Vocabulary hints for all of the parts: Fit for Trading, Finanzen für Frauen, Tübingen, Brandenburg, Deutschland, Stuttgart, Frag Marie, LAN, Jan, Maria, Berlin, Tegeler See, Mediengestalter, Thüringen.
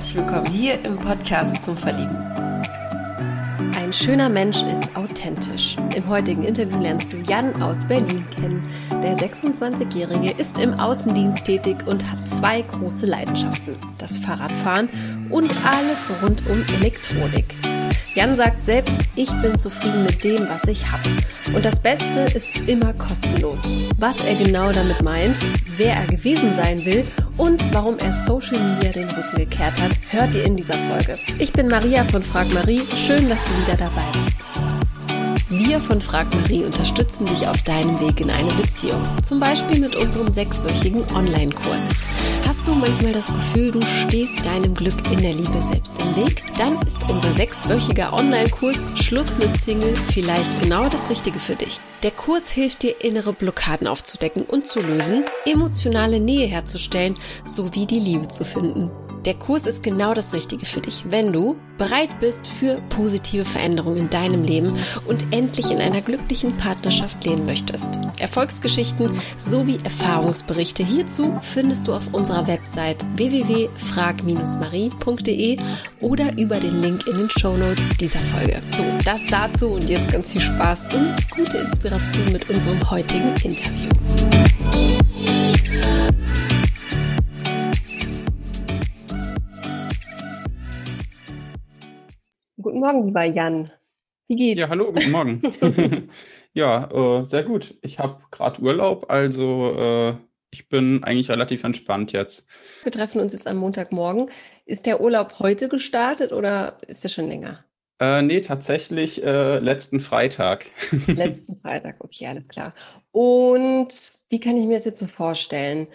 herzlich willkommen hier im Podcast zum Verlieben. Ein schöner Mensch ist authentisch. Im heutigen Interview lernst du Jan aus Berlin kennen. Der 26-Jährige ist im Außendienst tätig und hat zwei große Leidenschaften: das Fahrradfahren und alles rund um Elektronik. Jan sagt selbst, ich bin zufrieden mit dem, was ich habe. Und das Beste ist immer kostenlos. Was er genau damit meint, wer er gewesen sein will und warum er Social Media den Rücken gekehrt hat, hört ihr in dieser Folge. Ich bin Maria von Frag Marie, schön, dass du wieder dabei bist. Wir von Frag Marie unterstützen dich auf deinem Weg in eine Beziehung, zum Beispiel mit unserem 6-wöchigen Online-Kurs. Hast du manchmal das Gefühl, du stehst deinem Glück in der Liebe selbst im Weg? Dann ist unser 6-wöchiger Online-Kurs Schluss mit Single vielleicht genau das Richtige für dich. Der Kurs hilft dir, innere Blockaden aufzudecken und zu lösen, emotionale Nähe herzustellen sowie die Liebe zu finden. Der Kurs ist genau das Richtige für dich, wenn du bereit bist für positive Veränderungen in deinem Leben und endlich in einer glücklichen Partnerschaft leben möchtest. Erfolgsgeschichten sowie Erfahrungsberichte hierzu findest du auf unserer Website www.frag-marie.de oder über den Link in den Shownotes dieser Folge. So, das dazu und jetzt ganz viel Spaß und gute Inspiration mit unserem heutigen Interview. Guten Morgen, lieber Jan. Wie geht's? Ja, hallo, guten Morgen. Ja, sehr gut. Ich habe gerade Urlaub, also ich bin eigentlich relativ entspannt jetzt. Wir treffen uns jetzt am Montagmorgen. Ist der Urlaub heute gestartet oder ist der schon länger? Nee, tatsächlich letzten Freitag. Letzten Freitag, okay, alles klar. Und wie kann ich mir das jetzt so vorstellen?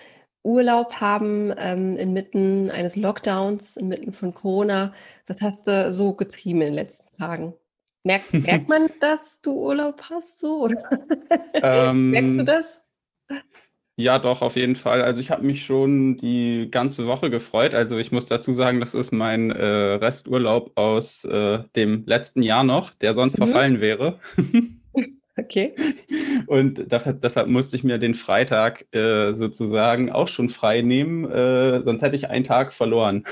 Urlaub haben inmitten eines Lockdowns, inmitten von Corona. Was hast du so getrieben in den letzten Tagen? Merkt man, dass du Urlaub hast? So, oder? Merkst du das? Ja, doch, auf jeden Fall. Also ich habe mich schon die ganze Woche gefreut. Also ich muss dazu sagen, das ist mein Resturlaub aus dem letzten Jahr noch, der sonst verfallen wäre. Okay. Und deshalb musste ich mir den Freitag sozusagen auch schon frei nehmen, sonst hätte ich einen Tag verloren.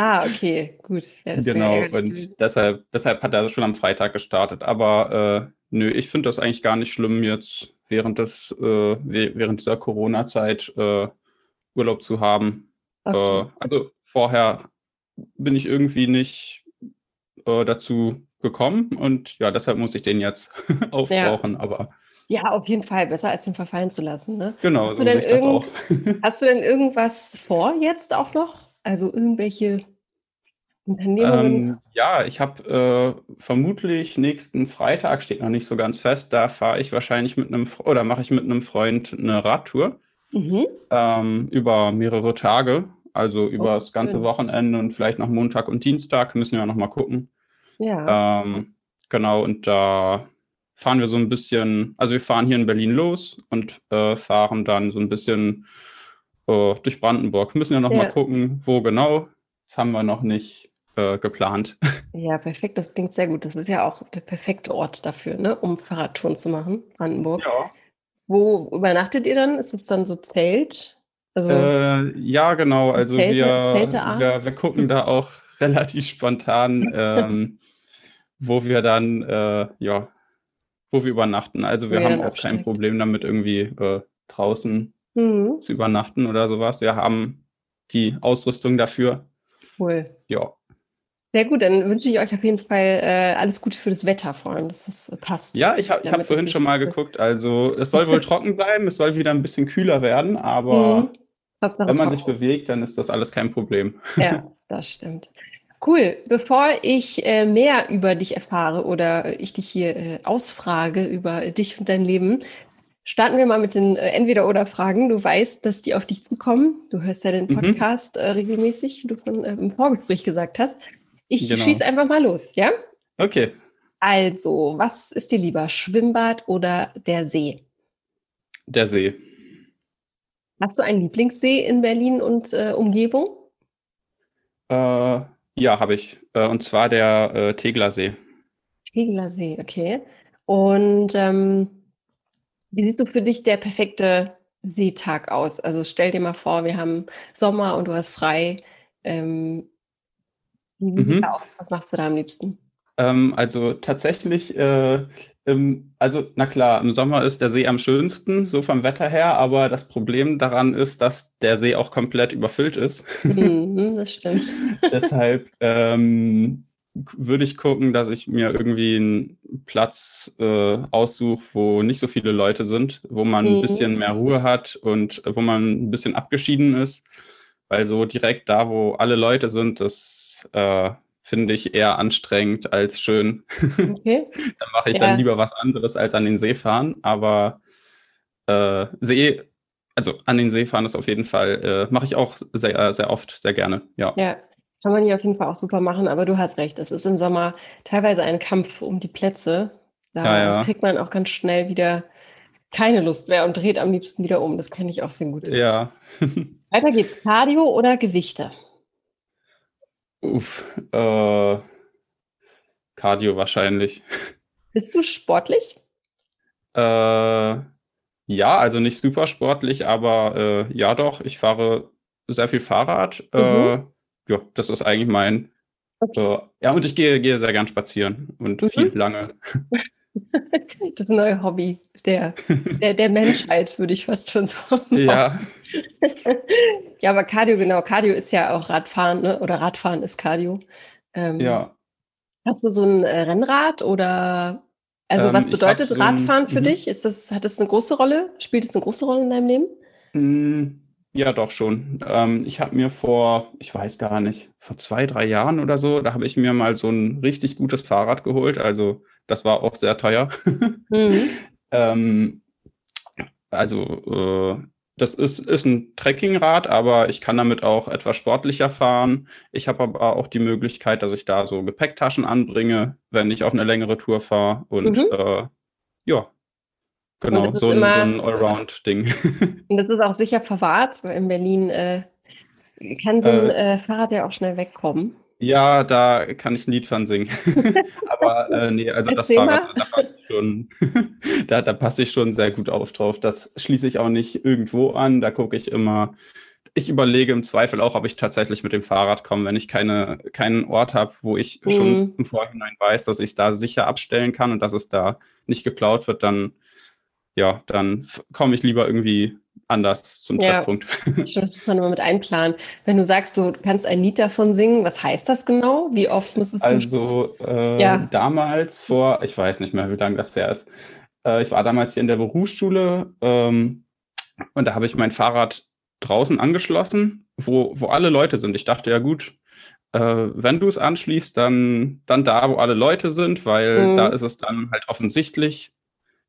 Ah, okay, gut. Ja, das genau, und deshalb hat er schon am Freitag gestartet. Aber nö, ich finde das eigentlich gar nicht schlimm, jetzt während dieser Corona-Zeit Urlaub zu haben. Okay. Also vorher bin ich irgendwie nicht dazu gekommen und ja, deshalb muss ich den jetzt aufbrauchen, ja. Aber... Ja, auf jeden Fall. Besser, als den verfallen zu lassen, ne? Genau, so sehe ich das auch. Hast du denn irgendwas vor jetzt auch noch? Also irgendwelche Unternehmungen? Ja, ich habe vermutlich nächsten Freitag, steht noch nicht so ganz fest, da fahre ich wahrscheinlich mache ich mit einem Freund eine Radtour über mehrere Tage, also über das ganze Wochenende und vielleicht noch Montag und Dienstag, müssen wir noch mal gucken. Ja. Genau, und da fahren wir so ein bisschen, also wir fahren hier in Berlin los und fahren dann so ein bisschen durch Brandenburg. Müssen ja noch mal gucken, wo genau. Das haben wir noch nicht geplant. Ja, perfekt, das klingt sehr gut. Das ist ja auch der perfekte Ort dafür, ne, um Fahrradtouren zu machen, Brandenburg. Ja. Wo übernachtet ihr dann? Ist es dann so Zelt? Also ja, genau. Also Zelt, wir gucken da auch relativ spontan, wo wir dann, wo wir übernachten. Also wir haben auch kein Problem damit, irgendwie draußen zu übernachten oder sowas. Wir haben die Ausrüstung dafür. Cool. Ja. Sehr gut, dann wünsche ich euch auf jeden Fall alles Gute für das Wetter vor allem, dass es passt. Ja, ich hab vorhin schon mal geguckt. Also es soll wohl trocken bleiben, es soll wieder ein bisschen kühler werden, aber... Wenn man sich bewegt, dann ist das alles kein Problem. Ja, das stimmt. Cool. Bevor ich mehr über dich erfahre oder ich dich hier ausfrage über dich und dein Leben, starten wir mal mit den Entweder-Oder-Fragen. Du weißt, dass die auf dich zukommen. Du hörst ja den Podcast regelmäßig, wie du schon im Vorgespräch gesagt hast. Ich schieße einfach mal los, ja? Okay. Also, was ist dir lieber, Schwimmbad oder der See? Der See. Hast du einen Lieblingssee in Berlin und Umgebung? Ja, habe ich. Und zwar der Tegeler See. Tegeler See, okay. Und wie sieht so für dich der perfekte Seetag aus? Also stell dir mal vor, wir haben Sommer und du hast frei. Wie sieht da aus? Was machst du da am liebsten? Also tatsächlich, na klar, im Sommer ist der See am schönsten, so vom Wetter her, aber das Problem daran ist, dass der See auch komplett überfüllt ist. Das stimmt. Deshalb würde ich gucken, dass ich mir irgendwie einen Platz aussuche, wo nicht so viele Leute sind, wo man ein bisschen mehr Ruhe hat und wo man ein bisschen abgeschieden ist, weil so direkt da, wo alle Leute sind, das finde ich eher anstrengend als schön. Okay. Dann mache ich dann lieber was anderes als an den See fahren, aber an den See fahren ist auf jeden Fall, mache ich auch sehr, sehr oft, sehr gerne, ja. Kann man hier auf jeden Fall auch super machen, aber du hast recht, es ist im Sommer teilweise ein Kampf um die Plätze. Da kriegt man auch ganz schnell wieder keine Lust mehr und dreht am liebsten wieder um. Das kenne ich auch sehr gut. Ja. Weiter geht's. Cardio oder Gewichte? Cardio wahrscheinlich. Bist du sportlich? Ja, also nicht super sportlich, aber ja doch, ich fahre sehr viel Fahrrad. Ja, das ist eigentlich mein... Okay. Ja, und ich gehe sehr gern spazieren und viel lange. Das neue Hobby der Menschheit, würde ich fast schon sagen. Ja. Ja, aber Cardio, genau. Cardio ist ja auch Radfahren, ne? Oder Radfahren ist Cardio. Ja. Hast du so ein Rennrad oder... Also was bedeutet Radfahren für dich? Hat das eine große Rolle? Spielt es eine große Rolle in deinem Leben? Ja, doch schon. Ich habe mir vor 2-3 Jahren oder so, da habe ich mir mal so ein richtig gutes Fahrrad geholt. Also das war auch sehr teuer. Das ist ein Trekkingrad, aber ich kann damit auch etwas sportlicher fahren. Ich habe aber auch die Möglichkeit, dass ich da so Gepäcktaschen anbringe, wenn ich auf eine längere Tour fahre. Und genau, so ein Allround-Ding. Und das ist auch sicher verwahrt, weil in Berlin kann so ein Fahrrad ja auch schnell wegkommen. Ja, da kann ich ein Lied von singen. Aber nee, also das Fahrrad, da passe ich schon sehr gut drauf. Das schließe ich auch nicht irgendwo an, da gucke ich immer. Ich überlege im Zweifel auch, ob ich tatsächlich mit dem Fahrrad komme, wenn ich keinen Ort habe, wo ich schon im Vorhinein weiß, dass ich es da sicher abstellen kann und dass es da nicht geklaut wird, dann komme ich lieber irgendwie anders zum Treffpunkt. Das muss man immer mit einplanen. Wenn du sagst, du kannst ein Lied davon singen, was heißt das genau? Wie oft musstest du... Also damals ich weiß nicht mehr, wie lange das her ist, ich war damals hier in der Berufsschule und da habe ich mein Fahrrad draußen angeschlossen, wo alle Leute sind. Ich dachte, ja gut, wenn du es anschließt, dann da, wo alle Leute sind, weil da ist es dann halt offensichtlich,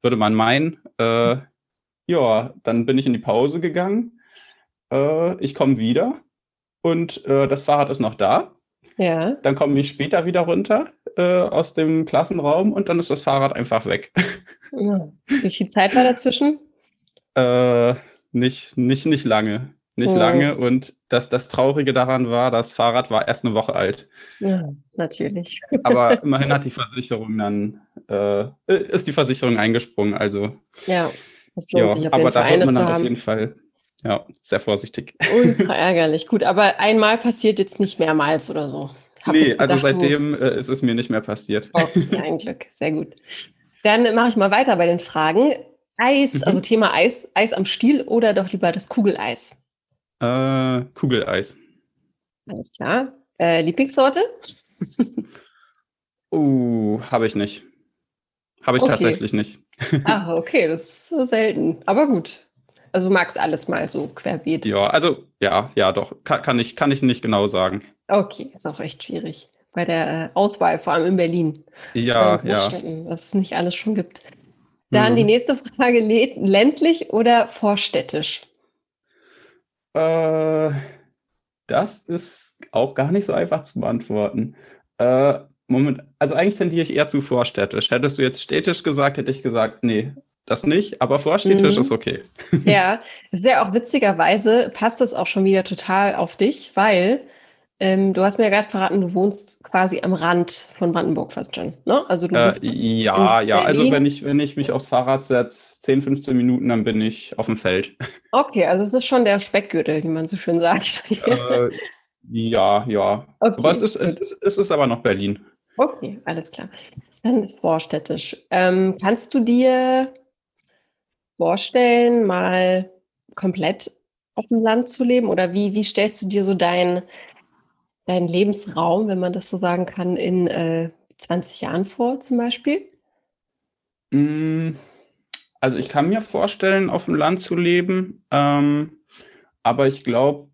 würde man meinen. Dann bin ich in die Pause gegangen. Ich komme wieder und das Fahrrad ist noch da. Ja. Dann komme ich später wieder runter aus dem Klassenraum und dann ist das Fahrrad einfach weg. Ja. Wie viel Zeit war dazwischen? Nicht lange. Nicht lange und das Traurige daran war, das Fahrrad war erst eine Woche alt. Ja, natürlich. Aber immerhin hat die Versicherung dann, ist die Versicherung eingesprungen, also. Ja, das lohnt sich auf jeden Fall. Aber da wird man dann auf jeden Fall, sehr vorsichtig. Ärgerlich, gut, aber einmal passiert jetzt nicht mehrmals oder so. Seitdem ist es mir nicht mehr passiert. Okay, ein Glück, sehr gut. Dann mache ich mal weiter bei den Fragen. Eis, also Thema Eis, Eis am Stiel oder doch lieber das Kugeleis? Kugeleis. Alles klar. Lieblingssorte? Habe ich nicht. Habe ich tatsächlich nicht. Ah, okay, das ist so selten. Aber gut. Also du magst alles mal so querbeet. Ja, also ja, doch. Kann ich nicht genau sagen. Okay, ist auch echt schwierig. Bei der Auswahl, vor allem in Berlin. Ja, was es nicht alles schon gibt. Dann die nächste Frage, ländlich oder vorstädtisch? Das ist auch gar nicht so einfach zu beantworten. Also eigentlich tendiere ich eher zu vorstädtisch. Hättest du jetzt städtisch gesagt, hätte ich gesagt, nee, das nicht, aber vorstädtisch ist okay. Ja, sehr auch witzigerweise passt das auch schon wieder total auf dich, weil du hast mir ja gerade verraten, du wohnst quasi am Rand von Brandenburg fast schon, ne? Also du bist in Berlin. Also wenn ich mich aufs Fahrrad setze, 10, 15 Minuten, dann bin ich auf dem Feld. Okay, also es ist schon der Speckgürtel, wie man so schön sagt. Ja. Okay, aber es ist aber noch Berlin. Okay, alles klar. Dann vorstädtisch. Kannst du dir vorstellen, mal komplett auf dem Land zu leben? Oder wie stellst du dir so deinen Lebensraum, wenn man das so sagen kann, in 20 Jahren vor zum Beispiel? Also ich kann mir vorstellen, auf dem Land zu leben, aber ich glaube,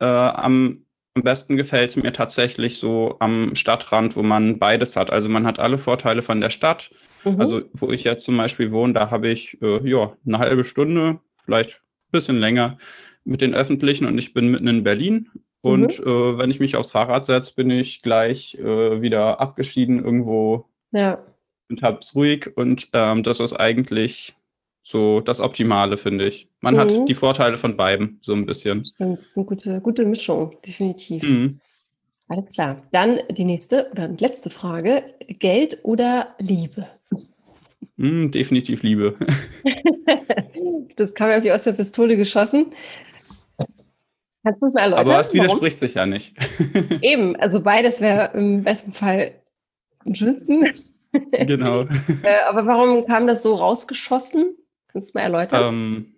am besten gefällt es mir tatsächlich so am Stadtrand, wo man beides hat. Also man hat alle Vorteile von der Stadt. Mhm. Also wo ich jetzt zum Beispiel wohne, da habe ich eine halbe Stunde, vielleicht ein bisschen länger, mit den Öffentlichen und ich bin mitten in Berlin. Und wenn ich mich aufs Fahrrad setze, bin ich gleich wieder abgeschieden irgendwo und hab's ruhig. Und das ist eigentlich so das Optimale, finde ich. Man hat die Vorteile von beiden, so ein bisschen. Stimmt, das ist eine gute Mischung, definitiv. Mhm. Alles klar. Dann die nächste oder letzte Frage. Geld oder Liebe? Definitiv Liebe. Das kam irgendwie aus der Pistole geschossen. Kannst du es mir erläutern? Aber es widerspricht sich ja nicht. Eben, also beides wäre im besten Fall am schönsten. Genau. Aber warum kam das so rausgeschossen? Kannst du es mal erläutern?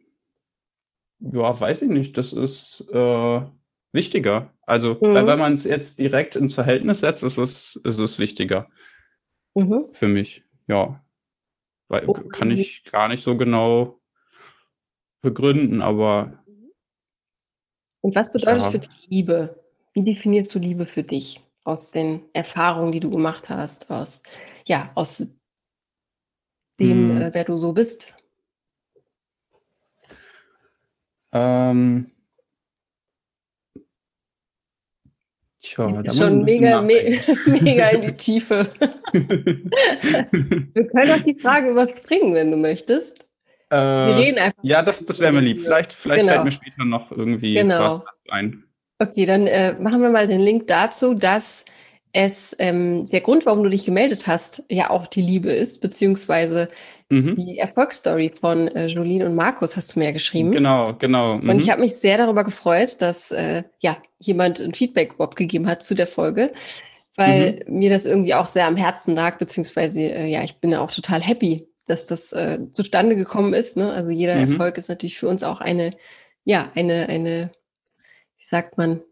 Ja, weiß ich nicht. Das ist wichtiger. Also, wenn man es jetzt direkt ins Verhältnis setzt, ist es wichtiger für mich. Ja, weil kann ich gar nicht so genau begründen, aber... Und was bedeutet für dich Liebe? Wie definierst du Liebe für dich aus den Erfahrungen, die du gemacht hast, aus dem, wer du so bist? Das ist schon mega in die Tiefe. Wir können auch die Frage überspringen, wenn du möchtest. Wir reden einfach. Ja, das wäre mir lieb. Vielleicht fällt mir später noch irgendwie was ein. Okay, dann machen wir mal den Link dazu, dass es der Grund, warum du dich gemeldet hast, ja auch die Liebe ist, beziehungsweise die Erfolgsstory von Jolene und Markus hast du mir ja geschrieben. Genau. Mhm. Und ich habe mich sehr darüber gefreut, dass jemand ein Feedback überhaupt gegeben hat zu der Folge, weil mir das irgendwie auch sehr am Herzen lag, beziehungsweise ich bin ja auch total happy, dass das zustande gekommen ist. Ne? Also jeder Erfolg ist natürlich für uns auch eine, wie sagt man,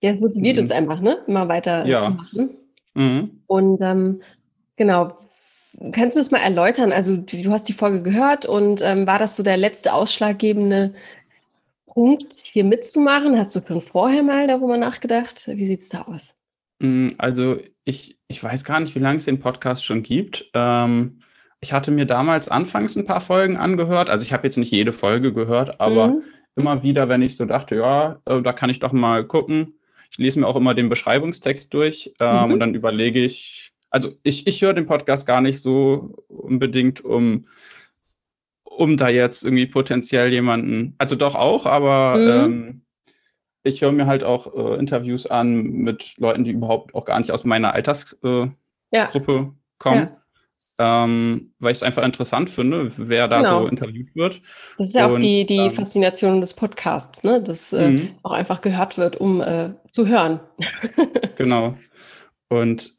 es motiviert uns einfach, ne? Immer weiter zu machen. Mhm. Und genau, kannst du es mal erläutern? Also du hast die Folge gehört und war das so der letzte ausschlaggebende Punkt, hier mitzumachen? Hast du schon vorher mal darüber nachgedacht? Wie sieht es da aus? Also ich weiß gar nicht, wie lange es den Podcast schon gibt. Ich hatte mir damals anfangs ein paar Folgen angehört. Also ich habe jetzt nicht jede Folge gehört, aber immer wieder, wenn ich so dachte, da kann ich doch mal gucken. Ich lese mir auch immer den Beschreibungstext durch und dann überlege ich, also ich höre den Podcast gar nicht so unbedingt, um da jetzt irgendwie potenziell jemanden, also doch auch, aber... Ich höre mir halt auch Interviews an mit Leuten, die überhaupt auch gar nicht aus meiner Altersgruppe kommen, weil ich es einfach interessant finde, wer da so interviewt wird. Das ist ja auch die Faszination des Podcasts, ne? Dass auch einfach gehört wird, um zu hören. Genau. Und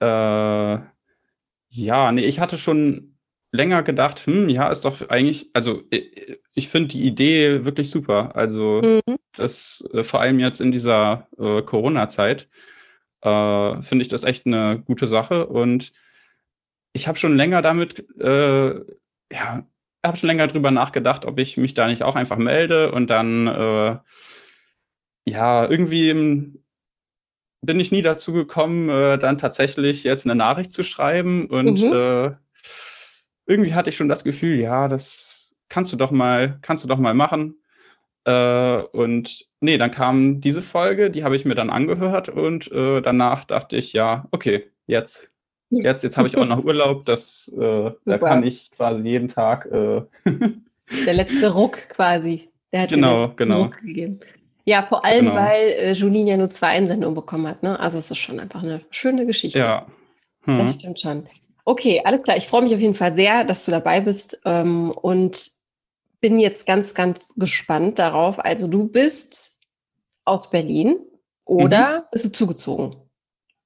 ich hatte schon länger gedacht, ist doch eigentlich, also ich finde die Idee wirklich super. Also das, vor allem jetzt in dieser Corona-Zeit, finde ich das echt eine gute Sache. Und ich habe schon länger drüber nachgedacht, ob ich mich da nicht auch einfach melde und dann irgendwie bin ich nie dazu gekommen, dann tatsächlich jetzt eine Nachricht zu schreiben und irgendwie hatte ich schon das Gefühl, das kannst du doch mal machen. Und nee, dann kam diese Folge, die habe ich mir dann angehört und danach dachte ich, okay, jetzt habe ich auch noch Urlaub, da kann ich quasi jeden Tag... Der letzte Ruck quasi, der hat den Ruck gegeben. Ja, vor allem, weil Jolene ja nur 2 Einsendungen bekommen hat, ne? Also es ist schon einfach eine schöne Geschichte. Ja. Hm. Das stimmt schon. Okay, alles klar. Ich freue mich auf jeden Fall sehr, dass du dabei bist und bin jetzt ganz, ganz gespannt darauf. Also du bist aus Berlin oder bist du zugezogen?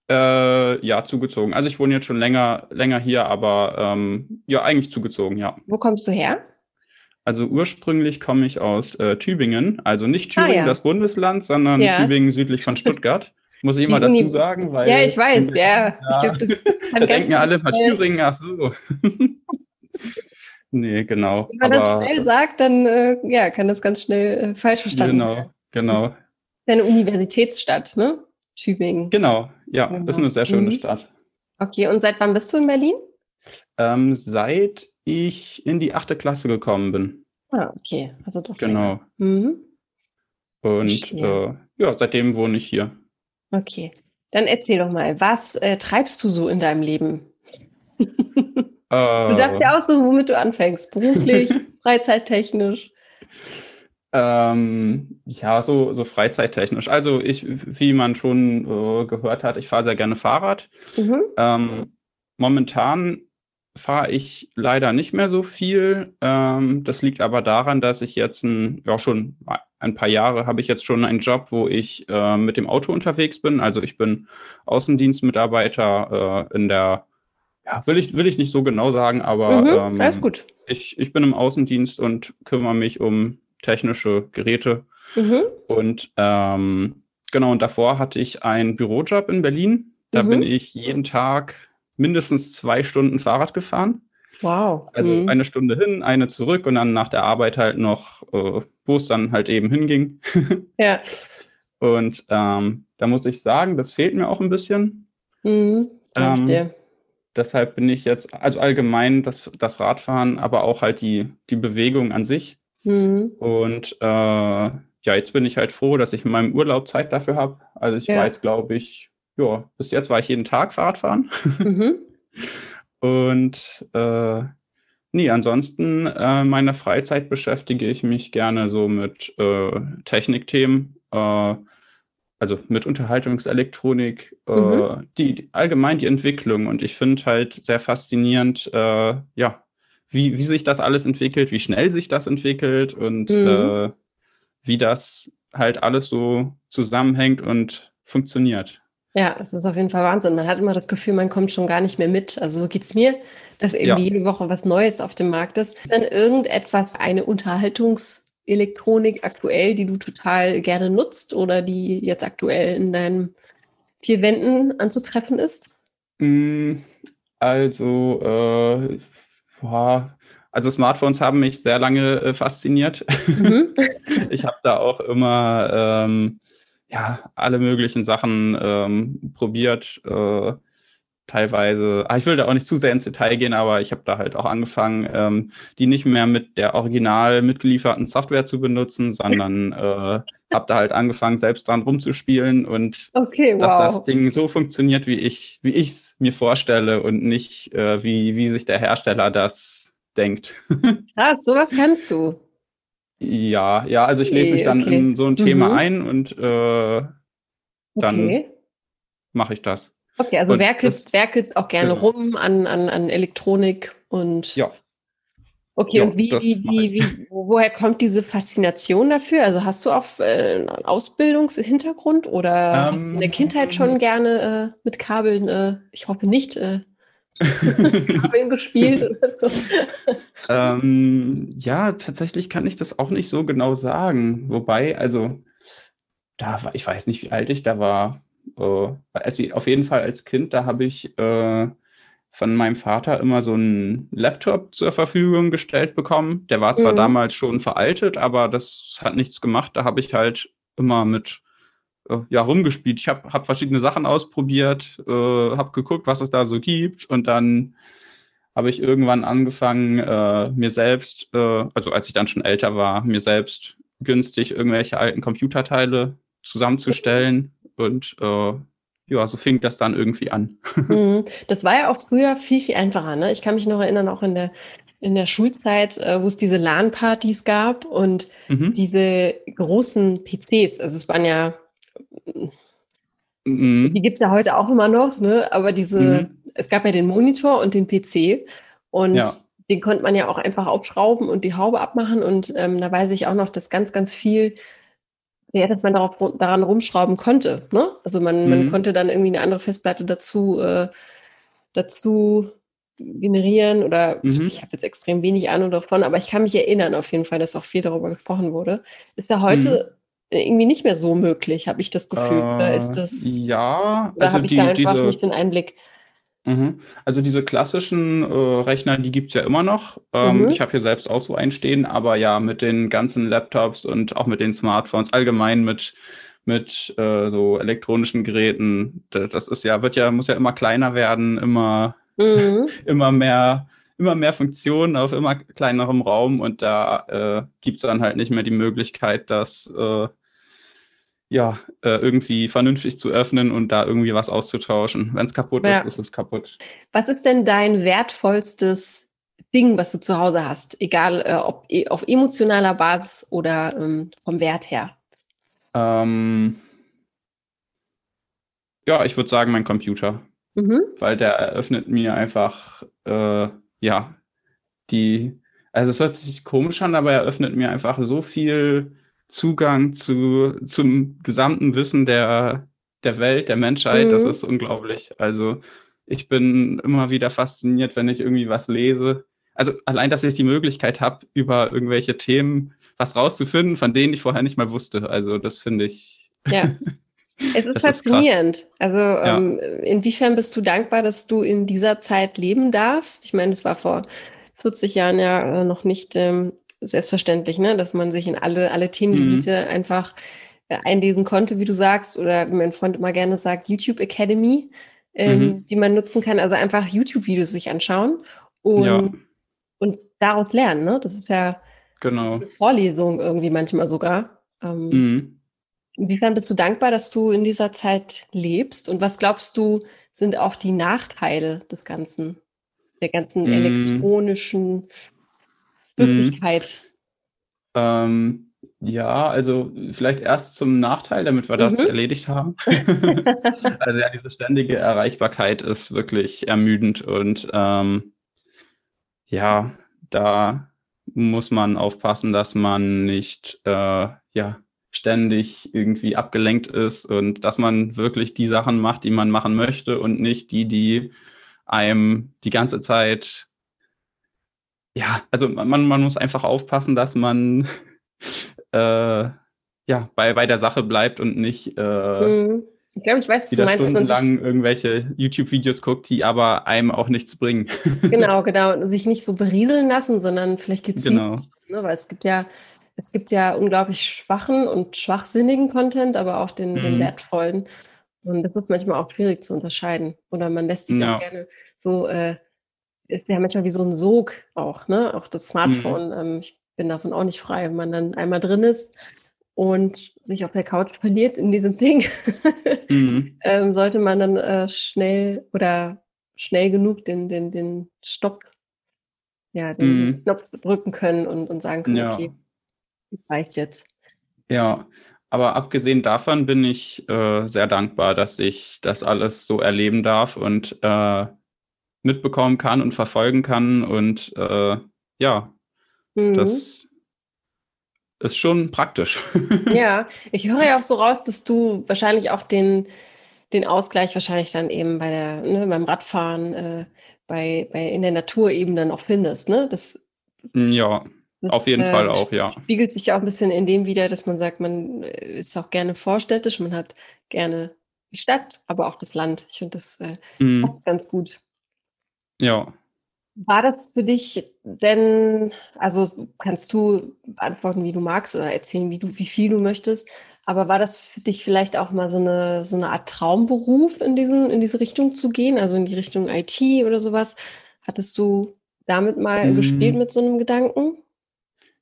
Ja, zugezogen. Also ich wohne jetzt schon länger hier, aber ja, eigentlich zugezogen, ja. Wo kommst du her? Also ursprünglich komme ich aus Tübingen, also nicht Thüringen, das Bundesland, sondern Tübingen südlich von Stuttgart. Muss ich immer dazu sagen, weil... Ja, ich weiß, Ich glaub, das denken ja alle von Thüringen, ach so. Nee, genau. Wenn man das schnell sagt, dann kann das ganz schnell falsch verstanden werden. Genau. Eine Universitätsstadt, ne? Tübingen. Genau, ja, genau. Ist eine sehr schöne Stadt. Okay, und seit wann bist du in Berlin? Seit ich in die 8. Klasse gekommen bin. Ah, okay, also doch. Genau. Und seitdem wohne ich hier. Okay, dann erzähl doch mal, was treibst du so in deinem Leben? Du darfst ja auch so, womit du anfängst, beruflich, freizeittechnisch. So freizeittechnisch. Also wie man schon gehört hat, ich fahre sehr gerne Fahrrad. Momentan fahre ich leider nicht mehr so viel. Das liegt aber daran, dass ich jetzt schon ein paar Jahre habe ich jetzt schon einen Job, wo ich mit dem Auto unterwegs bin. Also ich bin Außendienstmitarbeiter in der will ich nicht so genau sagen, aber alles gut. Ich bin im Außendienst und kümmere mich um technische Geräte. Und und davor hatte ich einen Bürojob in Berlin. Da bin ich jeden Tag mindestens 2 Stunden Fahrrad gefahren. Wow. Also 1 Stunde hin, 1 zurück und dann nach der Arbeit halt noch, wo es dann halt eben hinging. Ja. Und da muss ich sagen, das fehlt mir auch ein bisschen. Deshalb bin ich jetzt, also allgemein das Radfahren, aber auch halt die Bewegung an sich. Und jetzt bin ich halt froh, dass ich in meinem Urlaub Zeit dafür habe. Also ich war jetzt, glaube ich, bis jetzt war ich jeden Tag Fahrradfahren. Und ansonsten in meiner Freizeit beschäftige ich mich gerne so mit Technikthemen, also mit Unterhaltungselektronik, allgemein die Entwicklung. Und ich finde halt sehr faszinierend, wie sich das alles entwickelt, wie schnell sich das entwickelt und wie das halt alles so zusammenhängt und funktioniert. Ja, es ist auf jeden Fall Wahnsinn. Man hat immer das Gefühl, man kommt schon gar nicht mehr mit. Also so geht es mir, dass irgendwie jede Woche was Neues auf dem Markt ist. Ist dann irgendetwas, eine Unterhaltungselektronik aktuell, die du total gerne nutzt oder die jetzt aktuell in deinen 4 Wänden anzutreffen ist? Also, Smartphones haben mich sehr lange fasziniert. Ich habe da auch immer alle möglichen Sachen probiert. Teilweise, ich will da auch nicht zu sehr ins Detail gehen, aber ich habe da halt auch angefangen, die nicht mehr mit der original mitgelieferten Software zu benutzen, sondern habe da halt angefangen, selbst dran rumzuspielen und dass das Ding so funktioniert, wie ich es mir vorstelle und nicht, wie sich der Hersteller das denkt. Krass, sowas kannst du. Ja, also ich lese mich dann in so ein Thema ein und dann mache ich das. Okay, also werkelst auch gerne rum an Elektronik und... Ja. Okay, und woher kommt diese Faszination dafür? Also hast du auch einen Ausbildungshintergrund oder hast du in der Kindheit schon gerne mit Kabeln, ich hoffe nicht, mit Kabeln gespielt? Oder so? Tatsächlich kann ich das auch nicht so genau sagen. Wobei, also, ich weiß nicht, wie alt ich da war. Also auf jeden Fall als Kind, da habe ich von meinem Vater immer so einen Laptop zur Verfügung gestellt bekommen. Der war zwar damals schon veraltet, aber das hat nichts gemacht. Da habe ich halt immer mit rumgespielt. Ich habe verschiedene Sachen ausprobiert, habe geguckt, was es da so gibt. Und dann habe ich irgendwann angefangen, mir selbst, also als ich dann schon älter war, mir selbst günstig irgendwelche alten Computerteile zusammenzustellen. Und so fing das dann irgendwie an. Das war ja auch früher viel, viel einfacher. Ne? Ich kann mich noch erinnern, auch in der Schulzeit, wo es diese LAN-Partys gab und diese großen PCs. Also es waren ja, die gibt es ja heute auch immer noch, ne? Aber es gab ja den Monitor und den PC und Den konnte man ja auch einfach aufschrauben und die Haube abmachen. Und da weiß ich auch noch, dass ganz, ganz viel, ja, dass man daran rumschrauben konnte. Ne? Also man konnte dann irgendwie eine andere Festplatte dazu generieren oder ich habe jetzt extrem wenig Ahnung davon, aber ich kann mich erinnern auf jeden Fall, dass auch viel darüber gesprochen wurde. Ist ja heute irgendwie nicht mehr so möglich, habe ich das Gefühl. Oder ist das? Ja, oder also habe ich da einfach nicht den Einblick? Also diese klassischen Rechner, die gibt es ja immer noch. Ich habe hier selbst auch so einen stehen, aber ja, mit den ganzen Laptops und auch mit den Smartphones, allgemein mit so elektronischen Geräten, das ist ja, muss ja immer kleiner werden, immer mehr Funktionen auf immer kleinerem Raum, und da gibt es dann halt nicht mehr die Möglichkeit, das irgendwie vernünftig zu öffnen und da irgendwie was auszutauschen. Wenn es kaputt ist, ist es kaputt. Was ist denn dein wertvollstes Ding, was du zu Hause hast? Egal, ob auf emotionaler Basis oder vom Wert her. Ich würde sagen, mein Computer. Weil der eröffnet mir einfach, also es hört sich komisch an, aber er eröffnet mir einfach so viel Zugang zum gesamten Wissen der Welt, der Menschheit. Das ist unglaublich. Also ich bin immer wieder fasziniert, wenn ich irgendwie was lese. Also allein, dass ich die Möglichkeit habe, über irgendwelche Themen was rauszufinden, von denen ich vorher nicht mal wusste. Also das finde ich... Ja, es ist faszinierend. Ist also inwiefern bist du dankbar, dass du in dieser Zeit leben darfst? Ich meine, das war vor 40 Jahren ja noch nicht... selbstverständlich, ne? Dass man sich in alle Themengebiete einfach einlesen konnte, wie du sagst, oder wie mein Freund immer gerne sagt, YouTube Academy, die man nutzen kann, also einfach YouTube-Videos sich anschauen und daraus lernen, ne? Das ist ja eine Vorlesung irgendwie manchmal sogar. Inwiefern bist du dankbar, dass du in dieser Zeit lebst, und was glaubst du, sind auch die Nachteile des Ganzen, der ganzen elektronischen Wirklichkeit? Also vielleicht erst zum Nachteil, damit wir das erledigt haben. Also ja, diese ständige Erreichbarkeit ist wirklich ermüdend, und da muss man aufpassen, dass man nicht ständig irgendwie abgelenkt ist und dass man wirklich die Sachen macht, die man machen möchte, und nicht die einem die ganze Zeit... Ja, also man muss einfach aufpassen, dass man bei der Sache bleibt und nicht ich glaube, ich weiß, was du meinst, stundenlang irgendwelche YouTube-Videos guckt, die aber einem auch nichts bringen. Genau. Sich nicht so berieseln lassen, sondern vielleicht gezielt. Genau. Ne? Weil es gibt ja unglaublich schwachen und schwachsinnigen Content, aber auch den wertvollen. Und das ist manchmal auch schwierig zu unterscheiden. Oder man lässt sich auch gerne so... ist ja manchmal wie so ein Sog auch, ne? Auch das Smartphone. Ich bin davon auch nicht frei, wenn man dann einmal drin ist und sich auf der Couch verliert in diesem Ding. Sollte man dann schnell genug den Stopp, den Knopf drücken können und sagen können, okay, das reicht jetzt. Ja, aber abgesehen davon bin ich sehr dankbar, dass ich das alles so erleben darf und mitbekommen kann und verfolgen kann, und das ist schon praktisch. Ja, ich höre ja auch so raus, dass du wahrscheinlich auch den Ausgleich wahrscheinlich dann eben beim Radfahren, in der Natur eben dann auch findest, ne? Das auf jeden Fall auch, ja. Spiegelt sich ja auch ein bisschen in dem wider, dass man sagt, man ist auch gerne vorstädtisch, man hat gerne die Stadt, aber auch das Land. Ich finde, das passt ganz gut. Ja. War das für dich denn, also kannst du antworten, wie du magst, oder erzählen, wie viel du möchtest, aber war das für dich vielleicht auch mal so eine Art Traumberuf, in diese Richtung zu gehen, also in die Richtung IT oder sowas? Hattest du damit mal gespielt mit so einem Gedanken?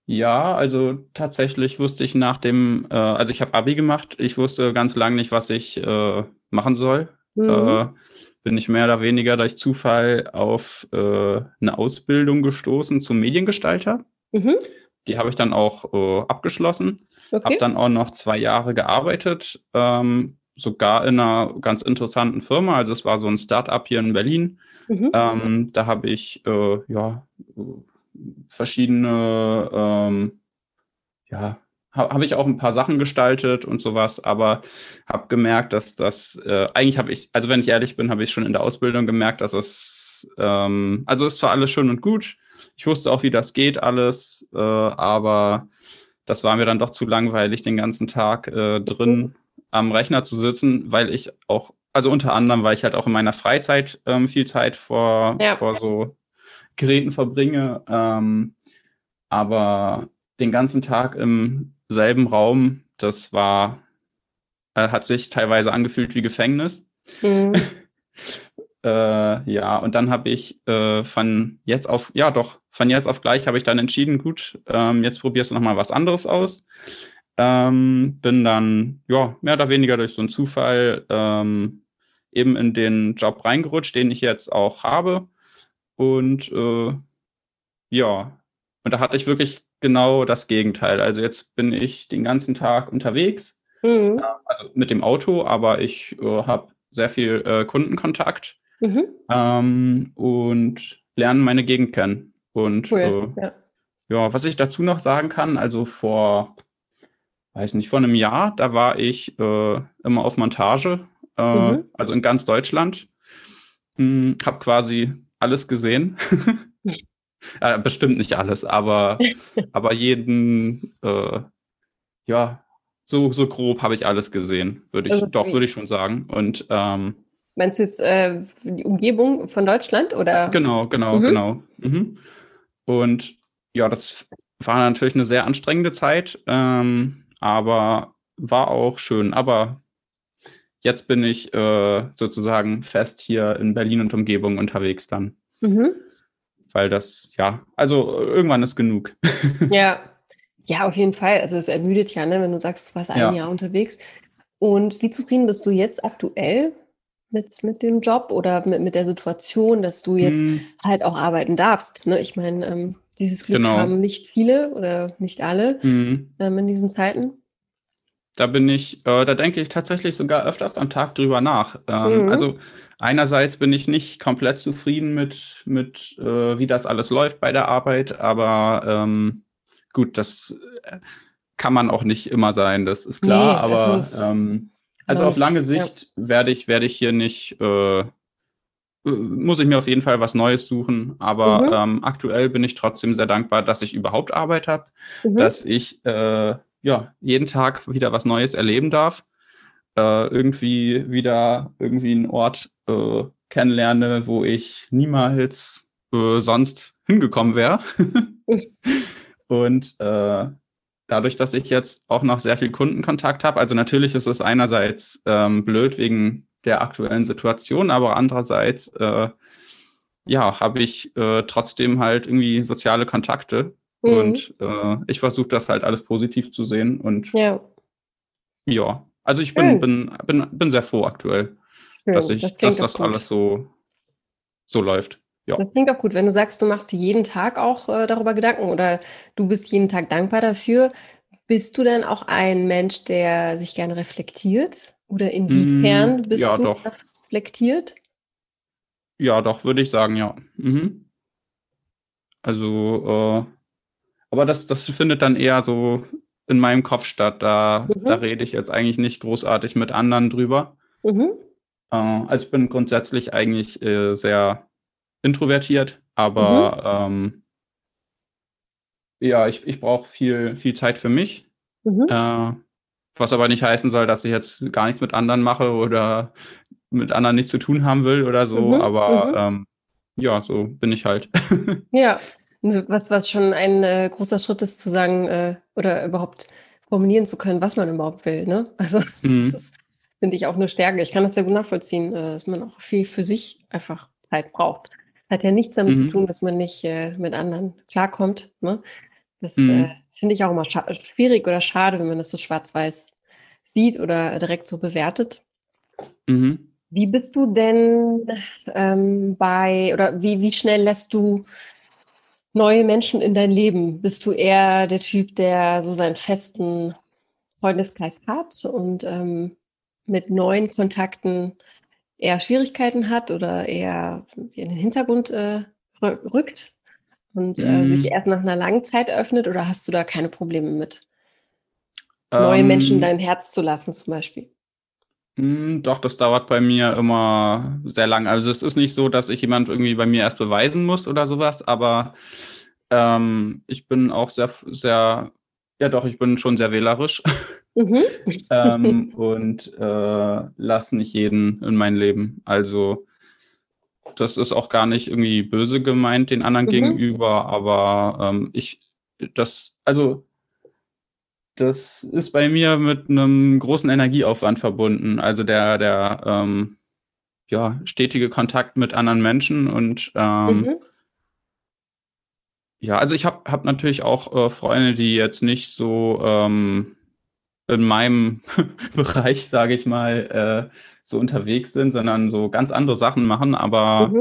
Ja, also tatsächlich wusste ich nach dem, also ich habe Abi gemacht, ich wusste ganz lange nicht, was ich machen soll. Bin ich mehr oder weniger durch Zufall auf eine Ausbildung gestoßen zum Mediengestalter. Die habe ich dann auch abgeschlossen. Okay. Habe dann auch noch 2 Jahre gearbeitet sogar in einer ganz interessanten Firma. Also es war so ein Start-up hier in Berlin. Mhm. Da habe ich verschiedene, habe ich auch ein paar Sachen gestaltet und sowas, aber habe gemerkt, dass das, eigentlich habe ich, also wenn ich ehrlich bin, habe ich schon in der Ausbildung gemerkt, dass es, also ist zwar alles schön und gut, ich wusste auch, wie das geht alles, aber das war mir dann doch zu langweilig, den ganzen Tag drin am Rechner zu sitzen, weil ich auch, also unter anderem, weil ich halt auch in meiner Freizeit viel Zeit vor so Geräten verbringe, aber den ganzen Tag im selben Raum, das war, hat sich teilweise angefühlt wie Gefängnis. Mhm. Und dann habe ich von jetzt auf gleich habe ich dann entschieden, gut, jetzt probierst du nochmal was anderes aus. Bin dann, mehr oder weniger durch so einen Zufall eben in den Job reingerutscht, den ich jetzt auch habe. Und und da hatte ich wirklich genau das Gegenteil. Also jetzt bin ich den ganzen Tag unterwegs, also mit dem Auto, aber ich habe sehr viel Kundenkontakt und lerne meine Gegend kennen. Und cool. Was ich dazu noch sagen kann, also vor einem Jahr, da war ich immer auf Montage, also in ganz Deutschland, habe quasi alles gesehen. Bestimmt nicht alles, aber jeden, so grob habe ich alles gesehen, würde ich schon sagen. Und meinst du jetzt die Umgebung von Deutschland, oder? Genau. Mhm. Und ja, das war natürlich eine sehr anstrengende Zeit, aber war auch schön. Aber jetzt bin ich sozusagen fest hier in Berlin und Umgebung unterwegs dann. Mhm. Weil das, irgendwann ist genug. Ja, auf jeden Fall. Also es ermüdet ja, ne, wenn du sagst, du warst ein Jahr unterwegs. Und wie zufrieden bist du jetzt aktuell mit dem Job oder mit der Situation, dass du jetzt halt auch arbeiten darfst? Ne? Ich meine, dieses Glück haben nicht viele oder nicht alle in diesen Zeiten. Da denke ich tatsächlich sogar öfters am Tag drüber nach. Also einerseits bin ich nicht komplett zufrieden mit wie das alles läuft bei der Arbeit, aber gut, das kann man auch nicht immer sein, das ist klar. Nee, aber auf lange Sicht werde ich hier nicht, muss ich mir auf jeden Fall was Neues suchen, aber aktuell bin ich trotzdem sehr dankbar, dass ich überhaupt Arbeit habe, dass ich jeden Tag wieder was Neues erleben darf, irgendwie einen Ort kennenlerne, wo ich niemals sonst hingekommen wäre. Und dadurch, dass ich jetzt auch noch sehr viel Kundenkontakt habe, also natürlich ist es einerseits blöd wegen der aktuellen Situation, aber andererseits habe ich trotzdem halt irgendwie soziale Kontakte. Und ich versuche das halt alles positiv zu sehen. Und also ich bin sehr froh aktuell, dass das alles so läuft. Ja. Das klingt auch gut, wenn du sagst, du machst jeden Tag auch darüber Gedanken oder du bist jeden Tag dankbar dafür. Bist du dann auch ein Mensch, der sich gerne reflektiert? Oder inwiefern bist du reflektiert? Ja, doch, würde ich sagen, ja. Mhm. Also, aber das findet dann eher so in meinem Kopf statt. Da rede ich jetzt eigentlich nicht großartig mit anderen drüber. Mhm. Also ich bin grundsätzlich eigentlich sehr introvertiert, aber ich brauche viel Zeit für mich. Mhm. Was aber nicht heißen soll, dass ich jetzt gar nichts mit anderen mache oder mit anderen nichts zu tun haben will oder so. Mhm. Aber so bin ich halt. Ja. Was schon ein großer Schritt ist, zu sagen oder überhaupt formulieren zu können, was man überhaupt will. Ne? Also das finde ich auch eine Stärke. Ich kann das sehr gut nachvollziehen, dass man auch viel für sich einfach Zeit braucht. Hat ja nichts damit zu tun, dass man nicht mit anderen klarkommt. Ne? Das finde ich auch immer schwierig oder schade, wenn man das so schwarz-weiß sieht oder direkt so bewertet. Mhm. Wie bist du denn wie schnell lässt du neue Menschen in dein Leben? Bist du eher der Typ, der so seinen festen Freundeskreis hat und mit neuen Kontakten eher Schwierigkeiten hat oder eher in den Hintergrund rückt und sich erst nach einer langen Zeit öffnet, oder hast du da keine Probleme mit? Neue Menschen in deinem Herz zu lassen zum Beispiel? Doch, das dauert bei mir immer sehr lang. Also es ist nicht so, dass ich jemand irgendwie bei mir erst beweisen muss oder sowas, aber ich bin auch ich bin schon sehr wählerisch. Mhm. und lasse nicht jeden in mein Leben. Also das ist auch gar nicht irgendwie böse gemeint den anderen gegenüber, aber das ist bei mir mit einem großen Energieaufwand verbunden. Also der stetige Kontakt mit anderen Menschen und also ich hab natürlich auch Freunde, die jetzt nicht so in meinem Bereich, sage ich mal, so unterwegs sind, sondern so ganz andere Sachen machen, aber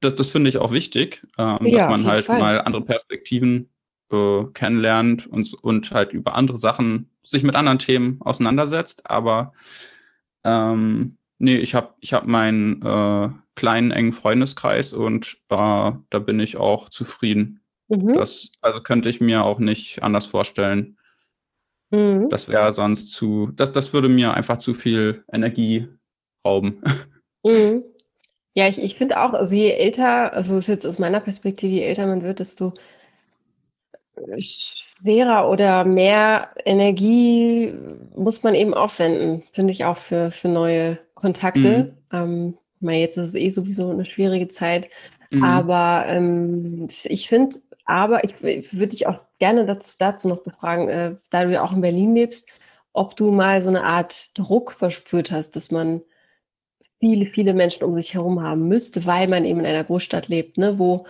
das finde ich auch wichtig, dass man halt mal andere Perspektiven kennenlernt und halt über andere Sachen, sich mit anderen Themen auseinandersetzt, aber ich hab meinen kleinen, engen Freundeskreis und da bin ich auch zufrieden. Das könnte ich mir auch nicht anders vorstellen. Das wäre sonst das würde mir einfach zu viel Energie rauben. Ja, ich finde auch, also je älter, also ist jetzt aus meiner Perspektive, je älter man wird, desto schwerer oder mehr Energie muss man eben aufwenden, finde ich auch für neue Kontakte. Jetzt ist es sowieso eine schwierige Zeit, aber ich finde, aber ich würde dich auch gerne dazu noch befragen, da du ja auch in Berlin lebst, ob du mal so eine Art Druck verspürt hast, dass man viele, viele Menschen um sich herum haben müsste, weil man eben in einer Großstadt lebt, ne, wo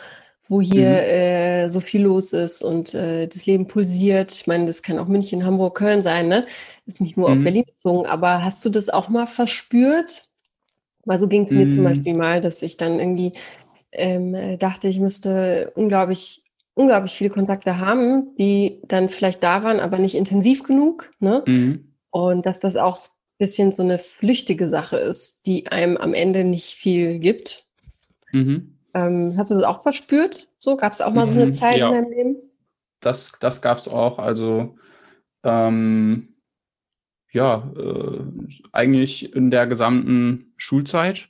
hier so viel los ist und das Leben pulsiert. Ich meine, das kann auch München, Hamburg, Köln sein, ne? Ist nicht nur auf Berlin bezogen, aber hast du das auch mal verspürt? Weil so ging es mir zum Beispiel mal, dass ich dann irgendwie dachte, ich müsste unglaublich viele Kontakte haben, die dann vielleicht da waren, aber nicht intensiv genug. Ne? Und dass das auch ein bisschen so eine flüchtige Sache ist, die einem am Ende nicht viel gibt. Hast du das auch verspürt? So, gab es auch mal so eine Zeit in deinem Leben? Das gab es auch. Also eigentlich in der gesamten Schulzeit.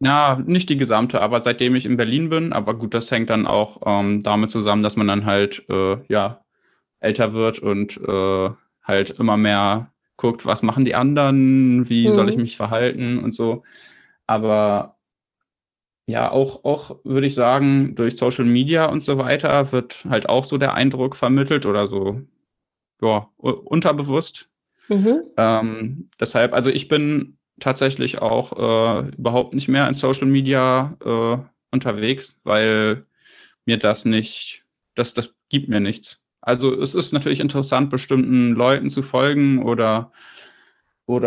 Ja, nicht die gesamte, aber seitdem ich in Berlin bin, aber gut, das hängt dann auch damit zusammen, dass man dann halt älter wird und halt immer mehr guckt, was machen die anderen, wie soll ich mich verhalten und so. Aber ja, auch würde ich sagen, durch Social Media und so weiter wird halt auch so der Eindruck vermittelt oder so, ja, unterbewusst. Deshalb, also ich bin tatsächlich auch überhaupt nicht mehr in Social Media unterwegs, weil mir das nicht, das gibt mir nichts. Also es ist natürlich interessant, bestimmten Leuten zu folgen oder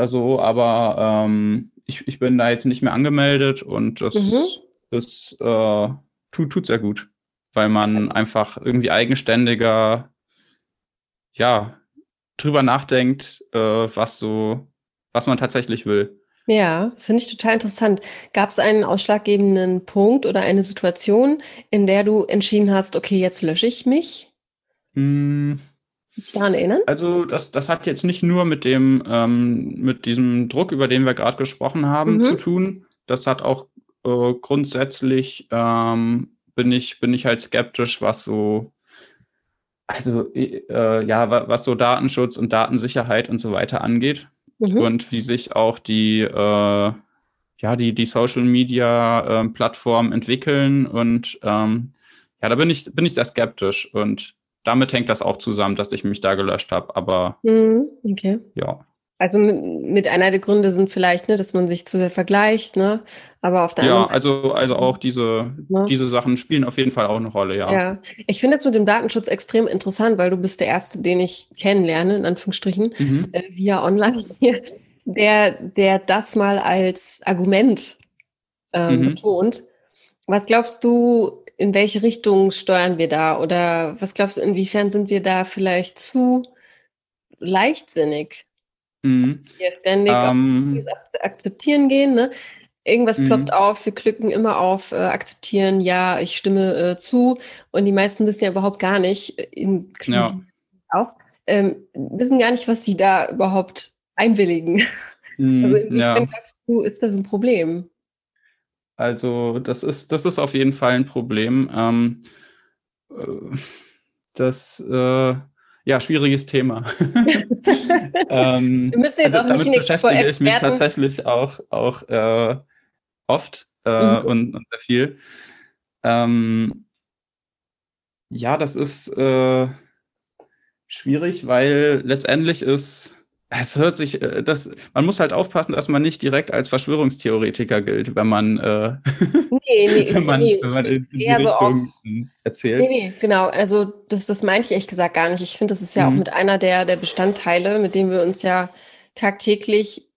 so, aber ich bin da jetzt nicht mehr angemeldet und das, das tut sehr gut, weil man einfach irgendwie eigenständiger drüber nachdenkt, was man tatsächlich will. Ja, finde ich total interessant. Gab es einen ausschlaggebenden Punkt oder eine Situation, in der du entschieden hast, okay, jetzt lösche ich mich? Kannst du dich daran erinnern? Also das hat jetzt nicht nur mit diesem Druck, über den wir gerade gesprochen haben, zu tun. Das hat auch grundsätzlich, bin ich halt skeptisch, was so, also was so Datenschutz und Datensicherheit und so weiter angeht. Und wie sich auch die Social-Media-Plattformen entwickeln. Und da bin ich sehr skeptisch. Und damit hängt das auch zusammen, dass ich mich da gelöscht habe. Aber okay. Ja. Also mit einer der Gründe sind vielleicht, ne, dass man sich zu sehr vergleicht, ne? Aber auf der anderen Seite. Ja, also auch diese Sachen spielen auf jeden Fall auch eine Rolle, ja. Ja, ich finde jetzt mit dem Datenschutz extrem interessant, weil du bist der Erste, den ich kennenlerne, in Anführungsstrichen, via online hier, der das mal als Argument betont. Was glaubst du, in welche Richtung steuern wir da? Oder was glaubst du, inwiefern sind wir da vielleicht zu leichtsinnig? Mhm. Die ständig auf akzeptieren gehen, ne? Irgendwas ploppt auf, wir klicken immer auf akzeptieren, ja, ich stimme zu. Und die meisten wissen ja überhaupt gar nicht, wissen gar nicht, was sie da überhaupt einwilligen. Also inwiefern glaubst du, ist das ein Problem? Also das ist auf jeden Fall ein Problem. Schwieriges Thema. Wir müssen jetzt auch nicht vor Experten. Ich mich tatsächlich auch oft und sehr viel. Das ist schwierig, weil letztendlich man muss halt aufpassen, dass man nicht direkt als Verschwörungstheoretiker gilt, wenn man in die Richtung erzählt. Nee, genau. Also das meinte ich ehrlich gesagt gar nicht. Ich finde, das ist ja auch mit einer der Bestandteile, mit denen wir uns ja tagtäglich,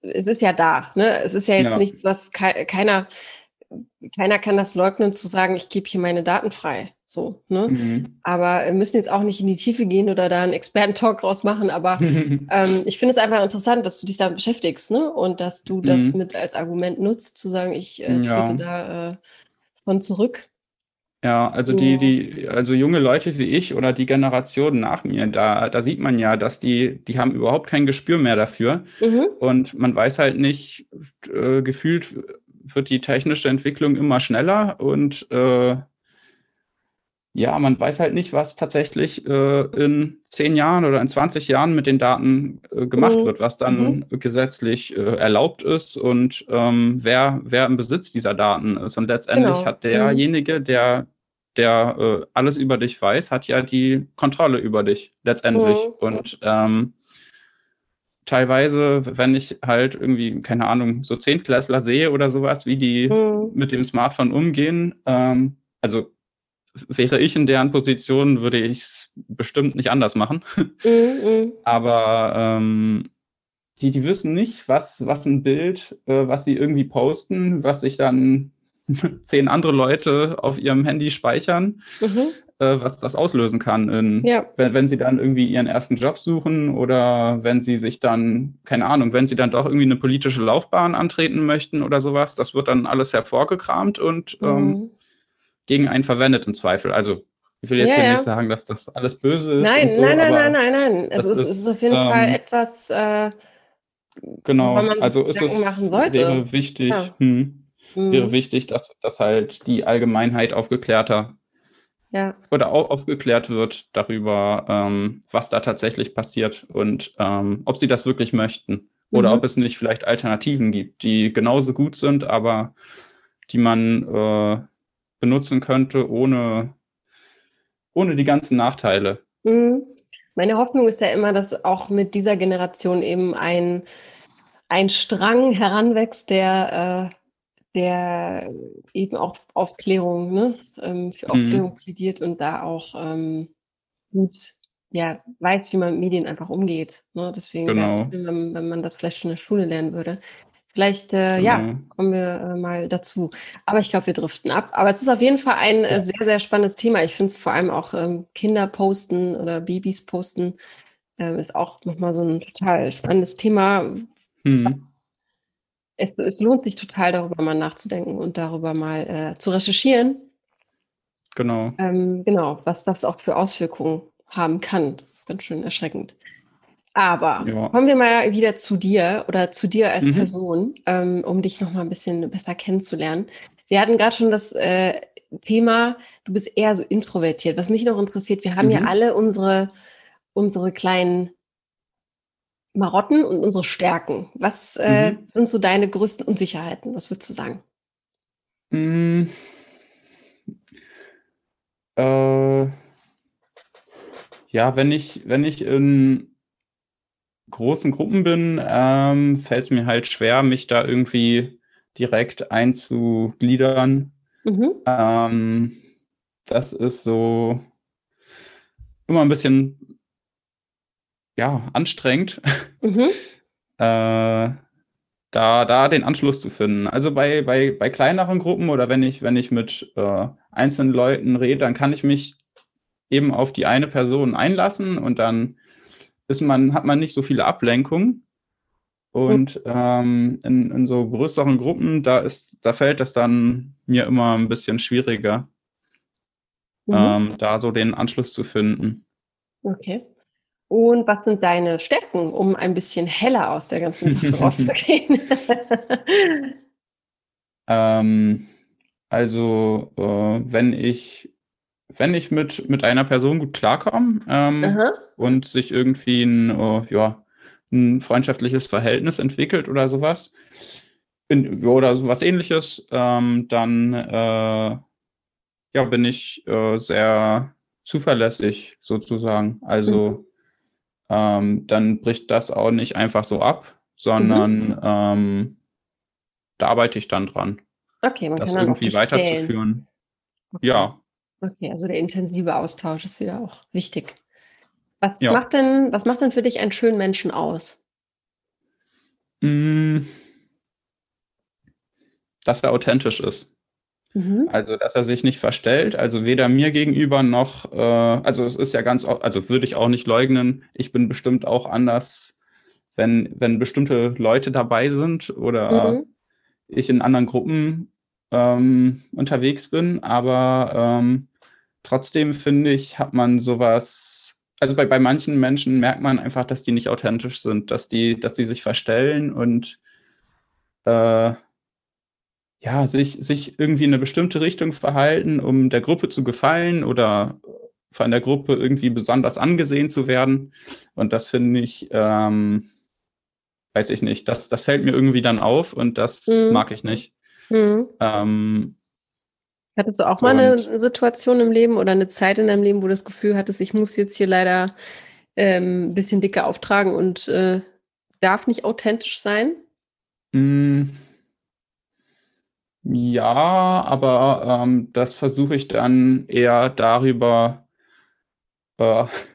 es ist ja da, ne? Es ist ja jetzt nichts, was keiner kann das leugnen, zu sagen, ich gebe hier meine Daten frei. So, ne? Aber wir müssen jetzt auch nicht in die Tiefe gehen oder da einen Experten-Talk draus machen, aber ich finde es einfach interessant, dass du dich damit beschäftigst, ne? Und dass du das mit als Argument nutzt, zu sagen, ich trete da von zurück. Ja, also die junge Leute wie ich oder die Generationen nach mir, da sieht man ja, dass die haben überhaupt kein Gespür mehr dafür. Und man weiß halt nicht, gefühlt wird die technische Entwicklung immer schneller und man weiß halt nicht, was tatsächlich in 10 Jahren oder in 20 Jahren mit den Daten gemacht wird, was dann gesetzlich erlaubt ist und wer im Besitz dieser Daten ist. Und letztendlich hat derjenige, der alles über dich weiß, hat ja die Kontrolle über dich letztendlich. Und teilweise, wenn ich halt irgendwie, keine Ahnung, so 10-Klässler sehe oder sowas, wie die mit dem Smartphone umgehen, wäre ich in deren Position, würde ich es bestimmt nicht anders machen. Aber die wissen nicht, was ein Bild, was sie irgendwie posten, was sich dann 10 andere Leute auf ihrem Handy speichern, was das auslösen kann, wenn sie dann irgendwie ihren ersten Job suchen oder wenn sie sich dann, keine Ahnung, wenn sie dann doch irgendwie eine politische Laufbahn antreten möchten oder sowas. Das wird dann alles hervorgekramt und gegen einen verwendet im Zweifel. Also ich will jetzt nicht sagen, dass das alles böse ist. Nein. Also es ist auf jeden Fall etwas, wo man Gedanken machen sollte. Wäre wichtig, wäre wichtig, dass halt die Allgemeinheit aufgeklärter oder auch aufgeklärt wird darüber, was da tatsächlich passiert und ob sie das wirklich möchten oder ob es nicht vielleicht Alternativen gibt, die genauso gut sind, aber die man benutzen könnte, ohne die ganzen Nachteile. Meine Hoffnung ist ja immer, dass auch mit dieser Generation eben ein Strang heranwächst, der eben auch Aufklärung, ne, für Aufklärung plädiert und da auch weiß, wie man mit Medien einfach umgeht. Ne? Deswegen wäre es schön, wenn man das vielleicht schon in der Schule lernen würde. Vielleicht, kommen wir mal dazu. Aber ich glaube, wir driften ab. Aber es ist auf jeden Fall ein sehr, sehr spannendes Thema. Ich finde es vor allem auch Kinder posten oder Babys posten ist auch nochmal so ein total spannendes Thema. Es lohnt sich total, darüber mal nachzudenken und darüber mal zu recherchieren. Genau. Was das auch für Auswirkungen haben kann. Das ist ganz schön erschreckend. Aber kommen wir mal wieder zu dir oder zu dir als Person, um dich noch mal ein bisschen besser kennenzulernen. Wir hatten gerade schon das Thema, du bist eher so introvertiert. Was mich noch interessiert, wir haben ja alle unsere kleinen Marotten und unsere Stärken. Was sind so deine größten Unsicherheiten? Was würdest du sagen? Wenn ich in großen Gruppen bin, fällt es mir halt schwer, mich da irgendwie direkt einzugliedern. Das ist so immer ein bisschen anstrengend, da den Anschluss zu finden. Also bei kleineren Gruppen oder wenn ich mit einzelnen Leuten rede, dann kann ich mich eben auf die eine Person einlassen und dann hat man nicht so viele Ablenkungen. Und in so größeren Gruppen, da fällt das dann mir immer ein bisschen schwieriger, da so den Anschluss zu finden. Okay. Und was sind deine Stärken, um ein bisschen heller aus der ganzen Sache rauszugehen? Wenn ich mit einer Person gut klarkomme und sich irgendwie ein freundschaftliches Verhältnis entwickelt oder sowas oder sowas Ähnliches, dann bin ich sehr zuverlässig sozusagen. Also dann bricht das auch nicht einfach so ab, sondern da arbeite ich dann dran, das kann irgendwie weiterzuführen. Okay. Ja. Okay, also der intensive Austausch ist wieder auch wichtig. Was macht denn für dich einen schönen Menschen aus? Dass er authentisch ist. Also, dass er sich nicht verstellt, also weder mir gegenüber noch, würde ich auch nicht leugnen, ich bin bestimmt auch anders, wenn bestimmte Leute dabei sind oder ich in anderen Gruppen unterwegs bin, aber trotzdem finde ich, hat man sowas, also bei manchen Menschen merkt man einfach, dass die nicht authentisch sind, dass die sich verstellen und sich irgendwie in eine bestimmte Richtung verhalten, um der Gruppe zu gefallen oder von der Gruppe irgendwie besonders angesehen zu werden. Und das finde ich, weiß ich nicht, das fällt mir irgendwie dann auf und das mag ich nicht. Hattest du auch mal eine Situation im Leben oder eine Zeit in deinem Leben, wo du das Gefühl hattest, ich muss jetzt hier leider ein bisschen dicker auftragen und darf nicht authentisch sein? Ja, aber das versuche ich dann eher darüber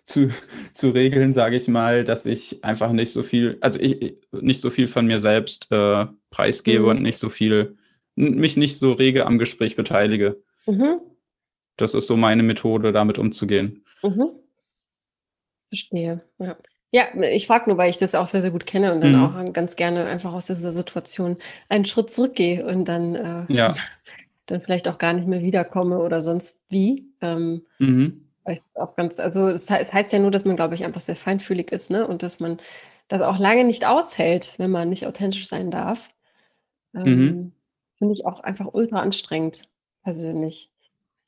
zu regeln, sage ich mal, dass ich einfach nicht so viel, also ich nicht so viel von mir selbst preisgebe und nicht so viel, mich nicht so rege am Gespräch beteilige. Das ist so meine Methode, damit umzugehen. Verstehe, ja. Ja, ich frage nur, weil ich das auch sehr, sehr gut kenne und dann auch ganz gerne einfach aus dieser Situation einen Schritt zurückgehe und dann, dann vielleicht auch gar nicht mehr wiederkomme oder sonst wie. Weil ich das auch das heißt ja nur, dass man, glaube ich, einfach sehr feinfühlig ist, ne? Und dass man das auch lange nicht aushält, wenn man nicht authentisch sein darf. Finde ich auch einfach ultra anstrengend, persönlich.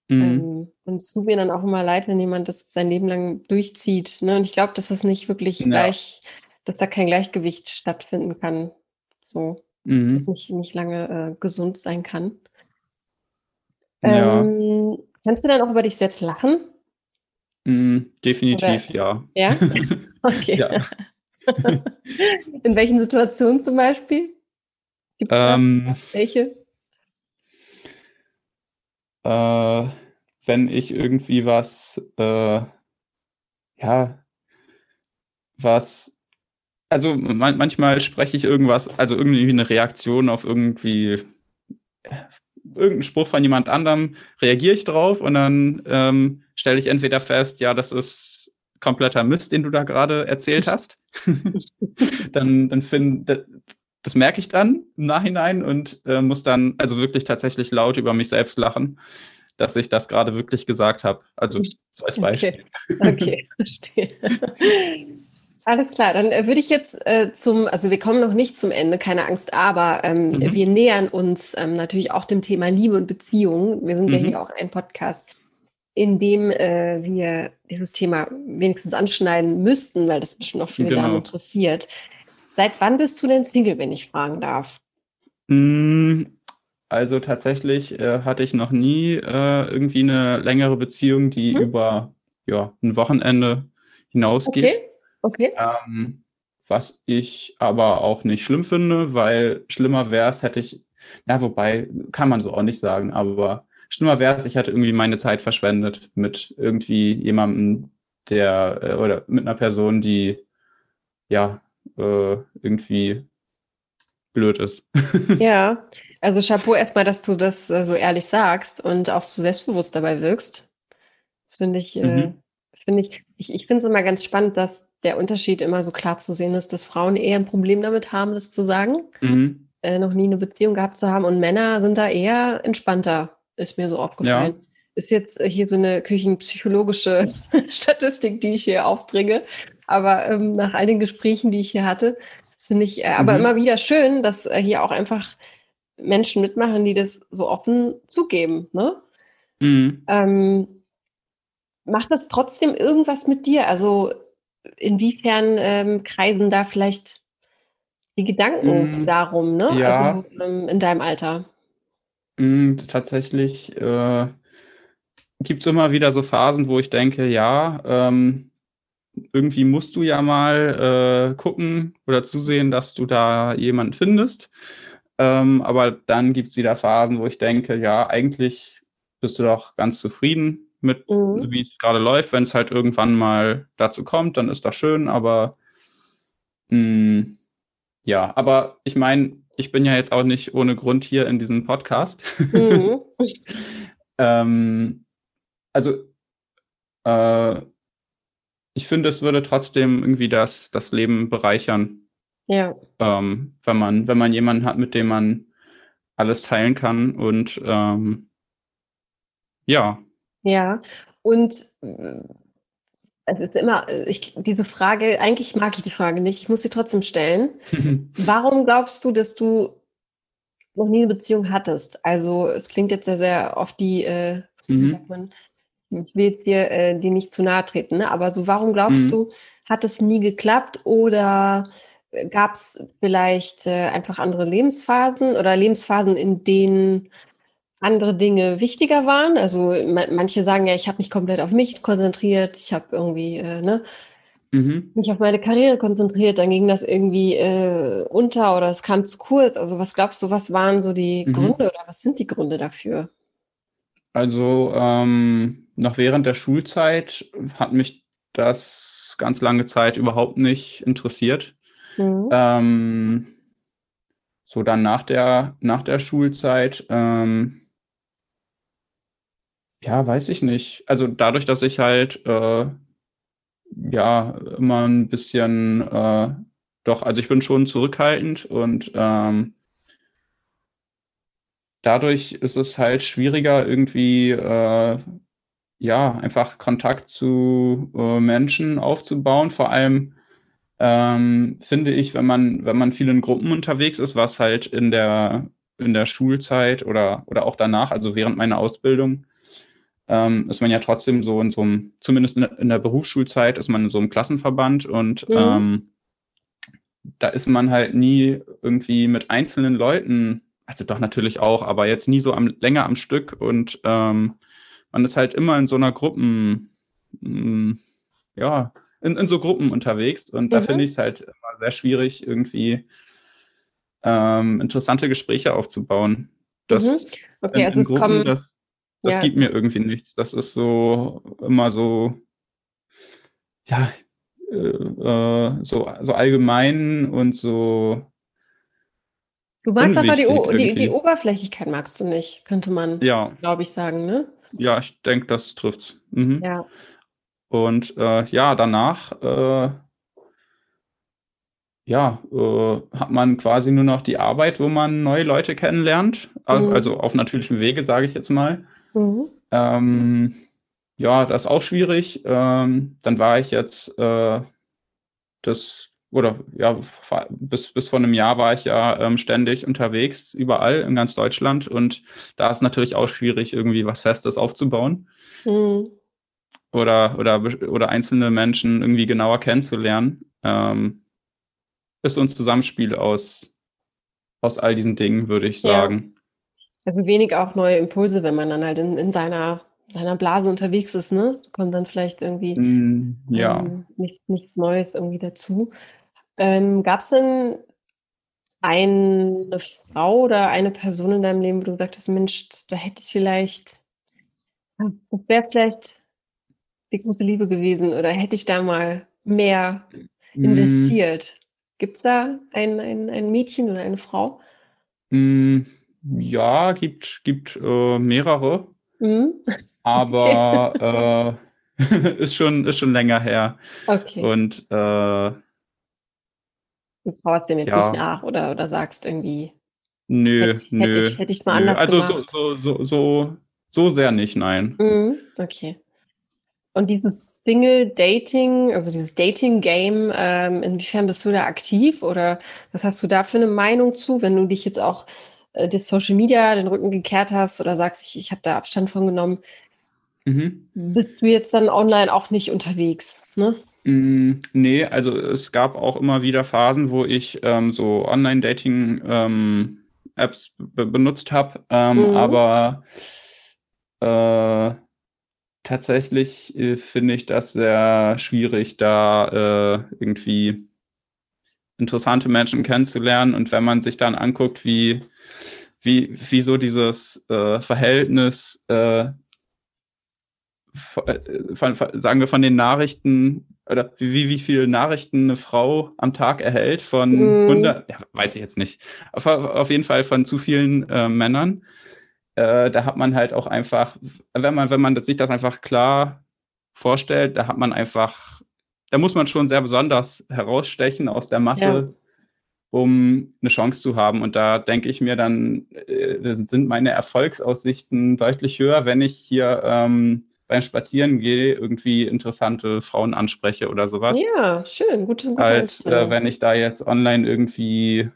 Und es tut mir dann auch immer leid, wenn jemand das sein Leben lang durchzieht. Ne? Und ich glaube, dass das nicht wirklich dass da kein Gleichgewicht stattfinden kann. So, nicht lange gesund sein kann. Kannst du dann auch über dich selbst lachen? Definitiv, oder? Ja. Ja? Okay. Ja. In welchen Situationen zum Beispiel? Gibt es welche? Wenn ich irgendwie manchmal spreche ich irgendwas, also irgendwie eine Reaktion auf irgendeinen Spruch von jemand anderem, reagiere ich drauf und dann stelle ich entweder fest, ja, das ist kompletter Mist, den du da gerade erzählt hast. Das merke ich dann im Nachhinein und muss dann also wirklich tatsächlich laut über mich selbst lachen, dass ich das gerade wirklich gesagt habe. Also so als Beispiel. Okay, verstehe. Alles klar, dann würde ich jetzt wir kommen noch nicht zum Ende, keine Angst, aber wir nähern uns natürlich auch dem Thema Liebe und Beziehungen. Wir sind ja hier auch ein Podcast, in dem wir dieses Thema wenigstens anschneiden müssten, weil das bestimmt noch viele Damen interessiert. Seit wann bist du denn Single, wenn ich fragen darf? Also tatsächlich hatte ich noch nie irgendwie eine längere Beziehung, die über ein Wochenende hinausgeht. Okay. Was ich aber auch nicht schlimm finde, weil schlimmer wäre es, hätte ich, wobei kann man so auch nicht sagen, aber schlimmer wäre es, ich hätte irgendwie meine Zeit verschwendet mit irgendwie jemandem, oder mit einer Person, die irgendwie blöd ist. Ja, also Chapeau erstmal, dass du das so ehrlich sagst und auch so selbstbewusst dabei wirkst. Das finde ich, ich finde es immer ganz spannend, dass der Unterschied immer so klar zu sehen ist, dass Frauen eher ein Problem damit haben, das zu sagen, noch nie eine Beziehung gehabt zu haben. Und Männer sind da eher entspannter, ist mir so aufgefallen. Ja. Ist jetzt hier so eine küchenpsychologische Statistik, die ich hier aufbringe. Aber nach all den Gesprächen, die ich hier hatte, das finde ich aber immer wieder schön, dass hier auch einfach Menschen mitmachen, die das so offen zugeben. Ne? Macht das trotzdem irgendwas mit dir? Also inwiefern kreisen da vielleicht die Gedanken darum, ne? Ja. Also in deinem Alter? Tatsächlich gibt es immer wieder so Phasen, wo ich denke, ja, irgendwie musst du ja mal gucken oder zusehen, dass du da jemanden findest. Aber dann gibt es wieder Phasen, wo ich denke, ja, eigentlich bist du doch ganz zufrieden mit, wie es gerade läuft. Wenn es halt irgendwann mal dazu kommt, dann ist das schön. Aber ja, aber ich meine, ich bin ja jetzt auch nicht ohne Grund hier in diesem Podcast. Ich finde, es würde trotzdem irgendwie das Leben bereichern. Ja. Wenn man jemanden hat, mit dem man alles teilen kann und ja. Ja, und es ist immer, diese Frage, eigentlich mag ich die Frage nicht, ich muss sie trotzdem stellen. Warum glaubst du, dass du noch nie eine Beziehung hattest? Also es klingt jetzt sehr, sehr oft die, wie sagt man, ich will jetzt hier dir nicht zu nahe treten, ne? Aber so, warum glaubst du, hat es nie geklappt oder gab es vielleicht einfach andere Lebensphasen oder Lebensphasen, in denen andere Dinge wichtiger waren? Also manche sagen ja, ich habe mich komplett auf mich konzentriert, ich habe irgendwie mich auf meine Karriere konzentriert, dann ging das irgendwie unter oder es kam zu kurz. Also was glaubst du, was waren so die Gründe oder was sind die Gründe dafür? Also noch während der Schulzeit hat mich das ganz lange Zeit überhaupt nicht interessiert. So dann nach der Schulzeit, ja, weiß ich nicht. Also dadurch, dass ich halt ja immer ein bisschen also ich bin schon zurückhaltend und dadurch ist es halt schwieriger, irgendwie ja einfach Kontakt zu Menschen aufzubauen. Vor allem finde ich, wenn man viel in Gruppen unterwegs ist, was halt in der Schulzeit oder auch danach, also während meiner Ausbildung, ist man ja trotzdem so in so einem, zumindest in der Berufsschulzeit, ist man in so einem Klassenverband und da ist man halt nie irgendwie mit einzelnen Leuten, also doch natürlich auch, aber jetzt nie so länger am Stück und man ist halt immer in so einer Gruppen, ja, in so Gruppen unterwegs und da finde ich es halt immer sehr schwierig, irgendwie interessante Gespräche aufzubauen. Das Okay, also in Gruppen, kommen, das ja, gibt mir irgendwie nichts. Das ist so immer so, ja, so allgemein und so. Du magst aber die Oberflächlichkeit magst du nicht, könnte man, glaube ich, sagen, ne? Ja, ich denke, das trifft's. Ja. Und ja, danach hat man quasi nur noch die Arbeit, wo man neue Leute kennenlernt, also auf natürlichem Wege, sage ich jetzt mal. Ja, das ist auch schwierig. Dann war ich jetzt bis vor einem Jahr war ich ja ständig unterwegs, überall in ganz Deutschland. Und da ist natürlich auch schwierig, irgendwie was Festes aufzubauen oder einzelne Menschen irgendwie genauer kennenzulernen. Ist so ein Zusammenspiel aus all diesen Dingen, würde ich sagen. Also wenig auch neue Impulse, wenn man dann halt in seiner Blase unterwegs ist, ne? Kommt dann vielleicht irgendwie nichts Neues irgendwie dazu. Gab es denn eine Frau oder eine Person in deinem Leben, wo du sagtest, Mensch, da hätte ich vielleicht, das wäre vielleicht die große Liebe gewesen oder hätte ich da mal mehr investiert? Gibt es da ein Mädchen oder eine Frau? Ja, gibt mehrere. Aber Ist schon länger her. Okay. Und du trauerst dem jetzt nicht nach oder sagst irgendwie, nö, hätte ich mal anders gemacht. Also so sehr nicht, nein. Mhm, okay. Und dieses Single-Dating, also dieses Dating-Game, inwiefern bist du da aktiv oder was hast du da für eine Meinung zu, wenn du dich jetzt auch das Social Media den Rücken gekehrt hast oder sagst, ich habe da Abstand von genommen, bist du jetzt dann online auch nicht unterwegs, ne? Nee, also es gab auch immer wieder Phasen, wo ich so Online-Dating-Apps benutzt habe, aber tatsächlich finde ich das sehr schwierig, da irgendwie interessante Menschen kennenzulernen. Und wenn man sich dann anguckt, wie so dieses Verhältnis, sagen wir von den Nachrichten, oder wie viele Nachrichten eine Frau am Tag erhält von 100, weiß ich jetzt nicht, auf jeden Fall von zu vielen Männern. Da hat man halt auch einfach, wenn man sich das einfach klar vorstellt, da muss man schon sehr besonders herausstechen aus der Masse, um eine Chance zu haben. Und da denke ich mir dann, sind meine Erfolgsaussichten deutlich höher, wenn ich hier beim Spazierengehen irgendwie interessante Frauen anspreche oder sowas. Ja, schön, gute als wenn ich da jetzt online irgendwie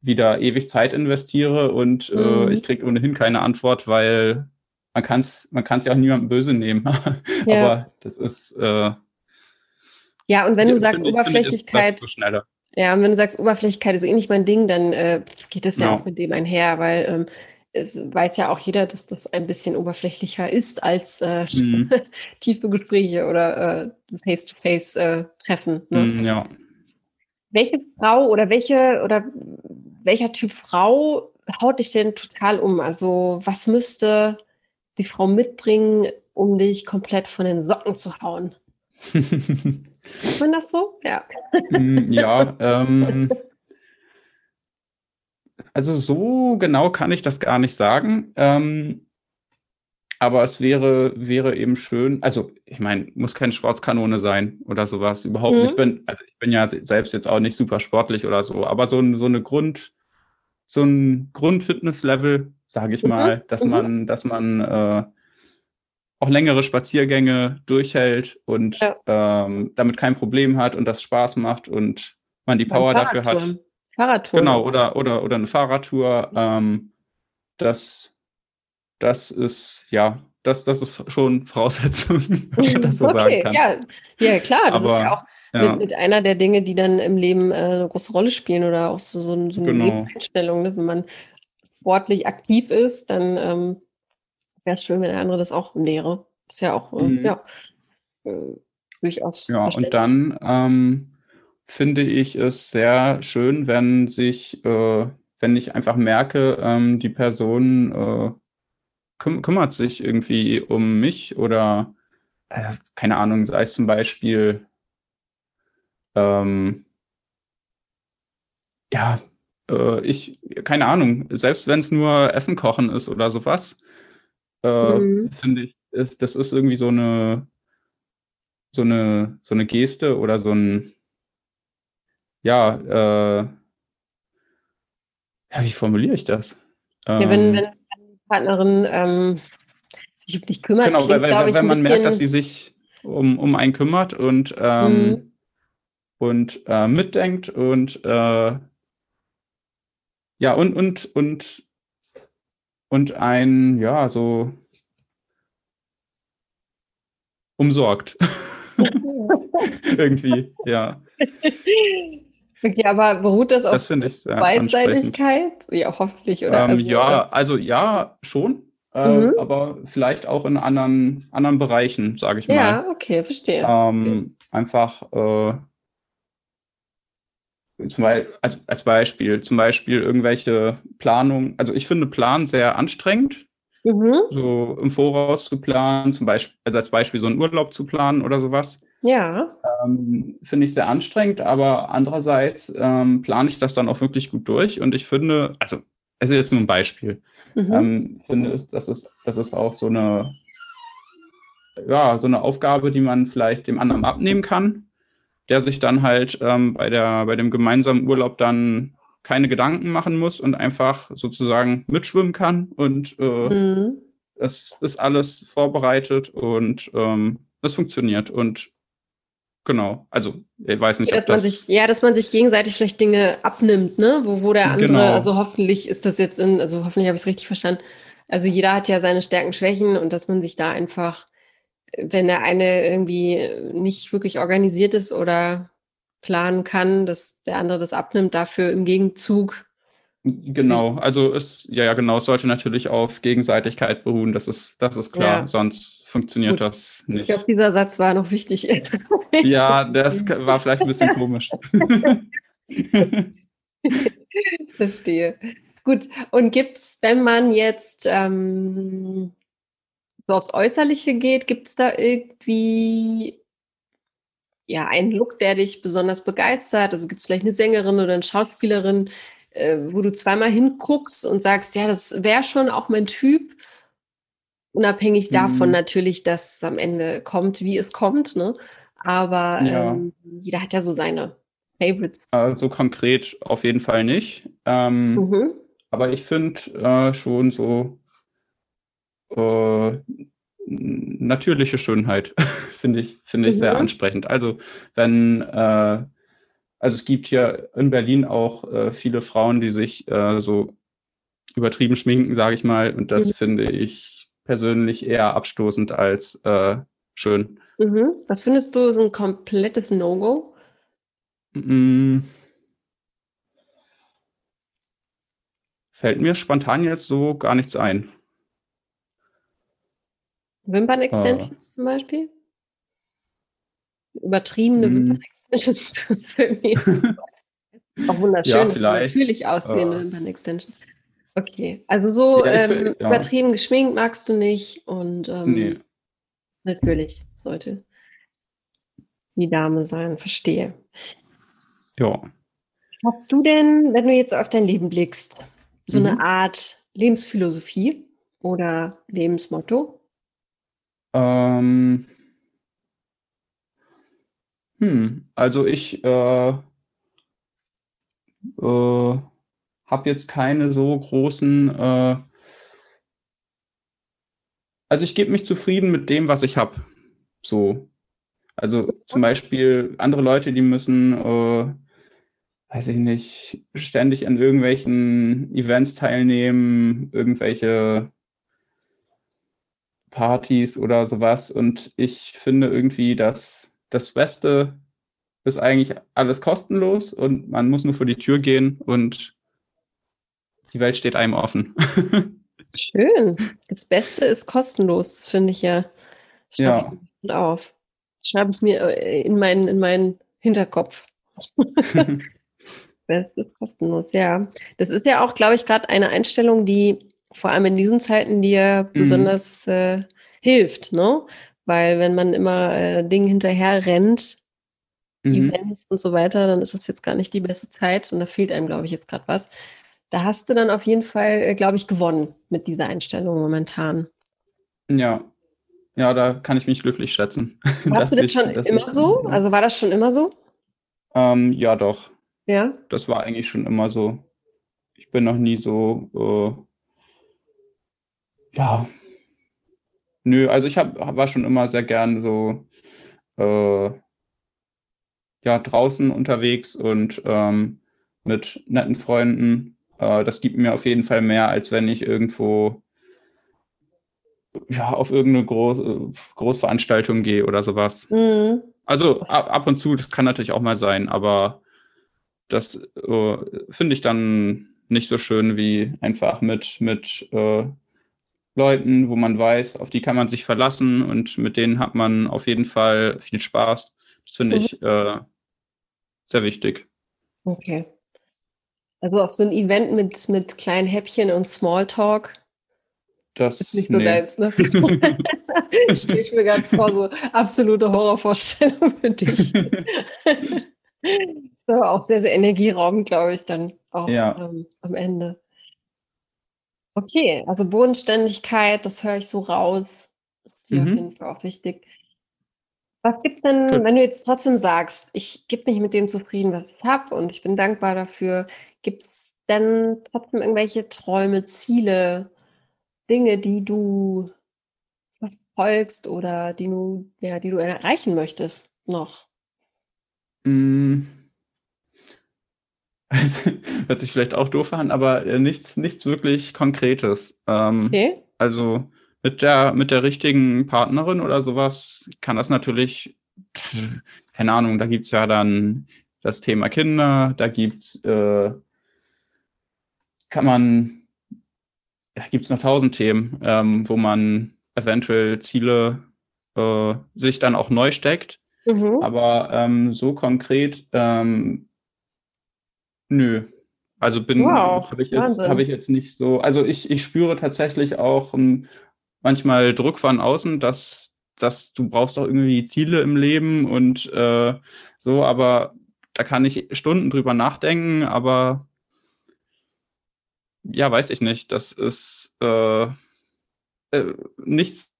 wieder ewig Zeit investiere und ich kriege ohnehin keine Antwort, weil man kann's ja auch niemandem böse nehmen. Ja. Aber das ist und wenn du sagst Oberflächlichkeit, und wenn du sagst Oberflächlichkeit ist eh nicht mein Ding, dann geht das ja auch mit dem einher, weil es weiß ja auch jeder, dass das ein bisschen oberflächlicher ist als tiefe Gespräche oder Face-to-Face Treffen. Ne? Ja. Welche Frau oder welcher Typ Frau haut dich denn total um? Also was müsste die Frau mitbringen, um dich komplett von den Socken zu hauen? Macht man das so? Ja. Ja, also so genau kann ich das gar nicht sagen. Aber es wäre eben schön, also ich meine, muss keine Sportskanone sein oder sowas, überhaupt nicht. Ich bin ja selbst jetzt auch nicht super sportlich oder so, aber so ein Grundfitnesslevel, sage ich mal, dass man auch längere Spaziergänge durchhält und damit kein Problem hat und das Spaß macht und man die Power dafür hat. Fahrradtour. Genau, oder eine Fahrradtour. Das ist schon Voraussetzung, wenn man das so sagen kann. Ja, klar, das ist ja auch mit einer der Dinge, die dann im Leben eine große Rolle spielen oder auch so eine Lebenseinstellung. Ne? Wenn man sportlich aktiv ist, dann wäre es schön, wenn der andere das auch lehre. Ist ja auch, durchaus verständlich. Und dann finde ich es sehr schön, wenn ich einfach merke, die Person kümmert sich irgendwie um mich oder, keine Ahnung, sei es zum Beispiel, keine Ahnung, selbst wenn es nur Essen kochen ist oder sowas, finde ich, das ist irgendwie so eine Geste oder wie formuliere ich das? Wenn Partnerin sich um dich kümmert. Genau, wenn man merkt, dass sie sich um einen kümmert und, mitdenkt und ein so umsorgt. Irgendwie, ja. Okay, aber beruht das auf Beidseitigkeit? Ja, hoffentlich. Oder schon. Aber vielleicht auch in anderen Bereichen, sage ich mal. Ja, okay, verstehe. Einfach als Beispiel. Zum Beispiel irgendwelche Planungen. Also ich finde Plan sehr anstrengend. So im Voraus zu planen, zum Beispiel, also als Beispiel so einen Urlaub zu planen oder sowas. Ja. Finde ich sehr anstrengend, aber andererseits plane ich das dann auch wirklich gut durch und ich finde, also es ist jetzt nur ein Beispiel, finde ich, das ist auch so eine ja, so eine Aufgabe, die man vielleicht dem anderen abnehmen kann, der sich dann halt bei dem gemeinsamen Urlaub dann keine Gedanken machen muss und einfach sozusagen mitschwimmen kann. Und es ist alles vorbereitet und es funktioniert. Und genau, also ich weiß nicht, ja, dass man sich gegenseitig vielleicht Dinge abnimmt, ne? Wo der andere, genau. Also hoffentlich ist das jetzt hoffentlich habe ich es richtig verstanden. Also jeder hat ja seine Stärken, Schwächen und dass man sich da einfach, wenn der eine irgendwie nicht wirklich organisiert ist oder planen kann, dass der andere das abnimmt, dafür im Gegenzug. Genau, also es sollte natürlich auf Gegenseitigkeit beruhen, das ist klar, ja. Sonst funktioniert das nicht. Ich glaube, dieser Satz war noch wichtig. Ja, das war vielleicht ein bisschen komisch. Verstehe. Gut, und gibt's, wenn man jetzt so aufs Äußerliche geht, gibt es da irgendwie ja, einen Look, der dich besonders begeistert? Also gibt es vielleicht eine Sängerin oder eine Schauspielerin, wo du zweimal hinguckst und sagst, ja, das wäre schon auch mein Typ, unabhängig davon natürlich, dass es am Ende kommt, wie es kommt, ne? Aber ja. Jeder hat ja so seine Favorites. Also konkret auf jeden Fall nicht. Aber ich finde schon so natürliche Schönheit finde ich sehr ansprechend. Also wenn es gibt hier in Berlin auch viele Frauen, die sich so übertrieben schminken, sage ich mal, und das finde ich persönlich eher abstoßend als schön. Was findest du, ist ein komplettes No-Go? Fällt mir spontan jetzt so gar nichts ein. Wimpern-Extensions zum Beispiel? Übertriebene Wimpern-Extensions für mich. Auch wunderschön. Ja, natürlich aussehende Wimpern-Extensions. Okay, also so ja, übertrieben geschminkt magst du nicht und nee. Natürlich sollte die Dame sein, verstehe. Ja. Hast du denn, wenn du jetzt auf dein Leben blickst, so eine Art Lebensphilosophie oder Lebensmotto? Also ich habe jetzt keine so großen, also ich gebe mich zufrieden mit dem, was ich habe. So, also zum Beispiel andere Leute, die müssen, weiß ich nicht, ständig an irgendwelchen Events teilnehmen, irgendwelche Partys oder sowas, und ich finde irgendwie, dass das Beste ist eigentlich alles kostenlos und man muss nur vor die Tür gehen und die Welt steht einem offen. Schön. Das Beste ist kostenlos, das finde ich ja. Schreibe ich auf. Schreibe ich mir in meinen Hinterkopf. Das Beste ist kostenlos, ja. Das ist ja auch, glaube ich, gerade eine Einstellung, die vor allem in diesen Zeiten dir besonders hilft, ne? Weil wenn man immer Dingen hinterher rennt, Events und so weiter, dann ist das jetzt gar nicht die beste Zeit und da fehlt einem, glaube ich, jetzt gerade was. Da hast du dann auf jeden Fall, glaube ich, gewonnen mit dieser Einstellung momentan. Ja, da kann ich mich glücklich schätzen. Warst du das schon immer so? Also war das schon immer so? Ja, doch. Ja? Das war eigentlich schon immer so. Ich bin noch nie so... Ja, nö, also ich war schon immer sehr gern so draußen unterwegs und mit netten Freunden. Das gibt mir auf jeden Fall mehr, als wenn ich irgendwo auf irgendeine Großveranstaltung gehe oder sowas. Also ab und zu, das kann natürlich auch mal sein, aber das finde ich dann nicht so schön wie einfach mit Leuten, wo man weiß, auf die kann man sich verlassen und mit denen hat man auf jeden Fall viel Spaß. Das finde ich sehr wichtig. Okay. Also auf so ein Event mit kleinen Häppchen und Smalltalk. Das ist nicht so deins, ne? Stehe ich mir ganz vor, so absolute Horrorvorstellung für dich. Das war auch sehr, sehr energieraubend, glaube ich, dann auch am Ende. Okay, also Bodenständigkeit, das höre ich so raus. Das ist dir auf jeden Fall auch wichtig. Was gibt denn, wenn du jetzt trotzdem sagst, ich gebe mich mit dem zufrieden, was ich habe und ich bin dankbar dafür, gibt es denn trotzdem irgendwelche Träume, Ziele, Dinge, die du verfolgst oder die du erreichen möchtest noch? Also, hört sich vielleicht auch doof an, aber nichts wirklich Konkretes. Okay. Also mit der richtigen Partnerin oder sowas kann das natürlich, keine Ahnung, da gibt es ja dann das Thema Kinder, da gibt es noch 1000 Themen, wo man eventuell Ziele sich dann auch neu steckt. Mhm. Aber so konkret, nö. Also habe ich jetzt nicht so. Also ich spüre tatsächlich auch manchmal Druck von außen, dass du brauchst auch irgendwie Ziele im Leben und so, aber da kann ich Stunden drüber nachdenken, aber ja, weiß ich nicht. Das ist nichts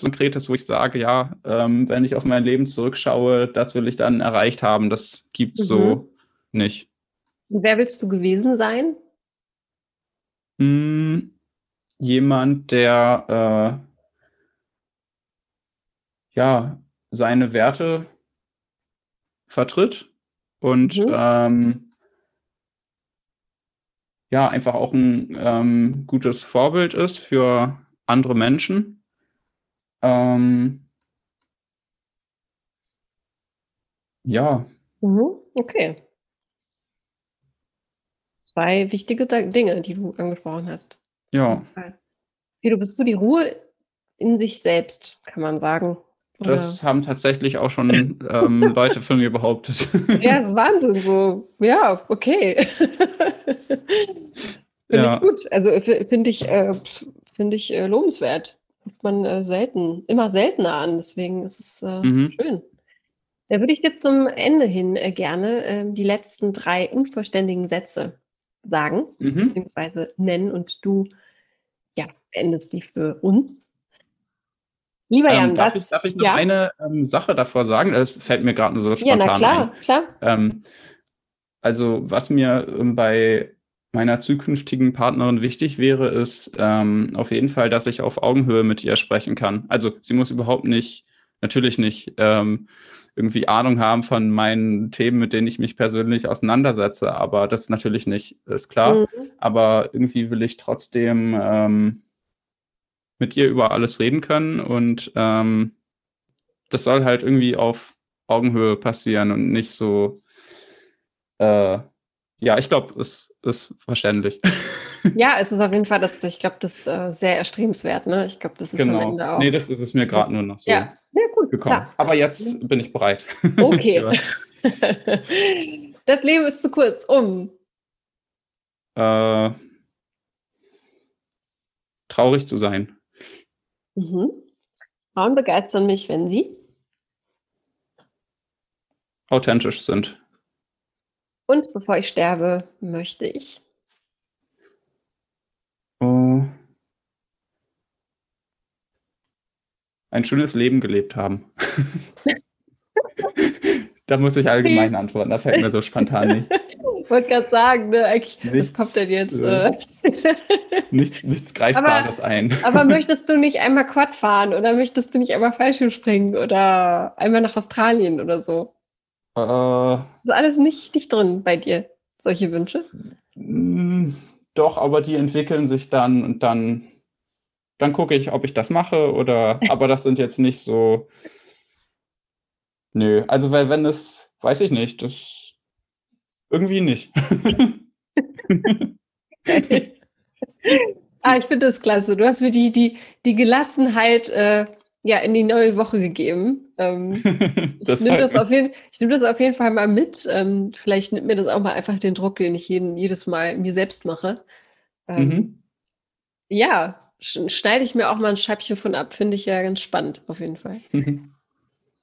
Konkretes, wo ich sage, ja, wenn ich auf mein Leben zurückschaue, das will ich dann erreicht haben. Das gibt es so nicht. Und wer willst du gewesen sein? Jemand, der seine Werte vertritt und einfach auch ein gutes Vorbild ist für andere Menschen. Okay. Zwei wichtige Dinge, die du angesprochen hast. Ja. Wie du bist du die Ruhe in sich selbst, kann man sagen. Oder? Das haben tatsächlich auch schon Leute von mir behauptet. Ja, das ist Wahnsinn so. Ja, okay. Finde ich gut. Also finde ich lobenswert. Ruft man immer seltener an. Deswegen ist es schön. Da würde ich dir zum Ende hin gerne die letzten 3 unvollständigen Sätze sagen, beziehungsweise nennen und du beendest die für uns. Lieber Jan, darf ich noch eine Sache davor sagen? Das fällt mir gerade nur so spontan ein. Ja, klar. Also was mir bei meiner zukünftigen Partnerin wichtig wäre, ist auf jeden Fall, dass ich auf Augenhöhe mit ihr sprechen kann. Also sie muss natürlich nicht irgendwie Ahnung haben von meinen Themen, mit denen ich mich persönlich auseinandersetze, aber das natürlich nicht, ist klar. Aber irgendwie will ich trotzdem mit ihr über alles reden können und das soll halt irgendwie auf Augenhöhe passieren und nicht so, ich glaube, es ist verständlich. Ja, es ist auf jeden Fall, sehr erstrebenswert, ne? Ich glaube, das ist am Ende auch. Nee, das ist es mir gerade nur noch so gekommen. Klar. Aber jetzt bin ich bereit. Okay. Das Leben ist zu kurz, um traurig zu sein. Frauen begeistern mich, wenn sie authentisch sind. Und bevor ich sterbe, möchte ich ein schönes Leben gelebt haben. Da muss ich allgemein antworten, da fällt mir so spontan nichts. Ich wollte gerade sagen, ne? Was kommt denn jetzt? Nichts Greifbares ein. Aber möchtest du nicht einmal Quad fahren oder möchtest du nicht einmal Fallschirm springen oder einmal nach Australien oder so? Ist alles nicht drin bei dir, solche Wünsche? Doch, aber die entwickeln sich dann und dann gucke ich, ob ich das mache aber das sind jetzt nicht so, nö, also weil wenn es, weiß ich nicht, das irgendwie nicht. Ich finde das klasse, du hast mir die Gelassenheit in die neue Woche gegeben. Ich nehme das auf jeden Fall mal mit, vielleicht nimmt mir das auch mal einfach den Druck, den ich jedes Mal mir selbst mache. Ja, schneide ich mir auch mal ein Scheibchen von ab, finde ich ja ganz spannend, auf jeden Fall.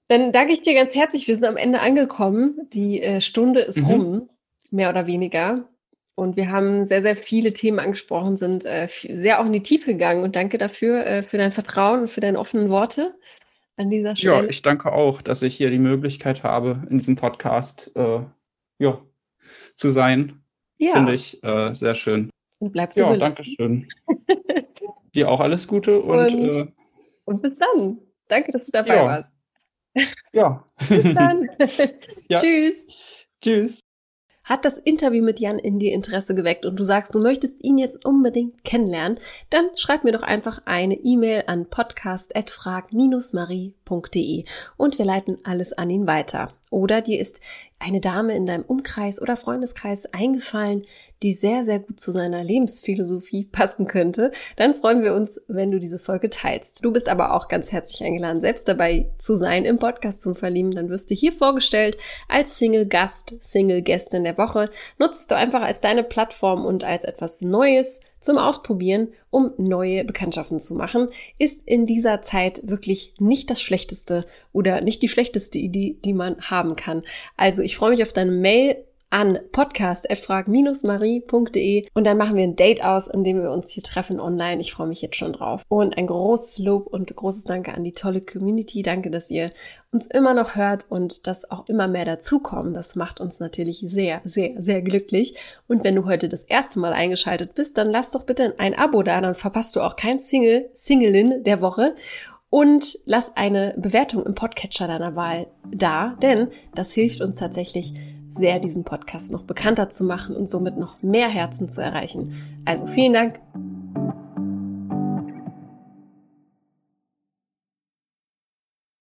Dann danke ich dir ganz herzlich, wir sind am Ende angekommen, die Stunde ist rum, mehr oder weniger. Und wir haben sehr, sehr viele Themen angesprochen, sind sehr auch in die Tiefe gegangen. Und danke dafür, für dein Vertrauen und für deine offenen Worte an dieser Stelle. Ja, ich danke auch, dass ich hier die Möglichkeit habe, in diesem Podcast zu sein. Ja. Finde ich sehr schön. Und bleib so gelassen. Ja, danke schön. Dir auch alles Gute. Und bis dann. Danke, dass du dabei warst. Ja. Bis dann. Ja. Tschüss. Tschüss. Hat das Interview mit Jan in dir Interesse geweckt und du sagst, du möchtest ihn jetzt unbedingt kennenlernen, dann schreib mir doch einfach eine E-Mail an podcast@frag-marie.de und wir leiten alles an ihn weiter. Oder dir ist eine Dame in deinem Umkreis oder Freundeskreis eingefallen, die sehr, sehr gut zu seiner Lebensphilosophie passen könnte, dann freuen wir uns, wenn du diese Folge teilst. Du bist aber auch ganz herzlich eingeladen, selbst dabei zu sein im Podcast zum Verlieben. Dann wirst du hier vorgestellt als Single-Gast, Single-Gästin der Woche. Nutzt du einfach als deine Plattform und als etwas Neues zum Ausprobieren, um neue Bekanntschaften zu machen, ist in dieser Zeit wirklich nicht das Schlechteste oder nicht die schlechteste Idee, die man haben kann. Also ich freue mich auf deine Mail an podcast@frag-marie.de und dann machen wir ein Date aus, indem wir uns hier treffen online. Ich freue mich jetzt schon drauf. Und ein großes Lob und großes Danke an die tolle Community. Danke, dass ihr uns immer noch hört und dass auch immer mehr dazukommen. Das macht uns natürlich sehr, sehr, sehr glücklich. Und wenn du heute das erste Mal eingeschaltet bist, dann lass doch bitte ein Abo da, dann verpasst du auch kein Singlin der Woche. Und lass eine Bewertung im Podcatcher deiner Wahl da, denn das hilft uns tatsächlich sehr, diesen Podcast noch bekannter zu machen und somit noch mehr Herzen zu erreichen. Also vielen Dank.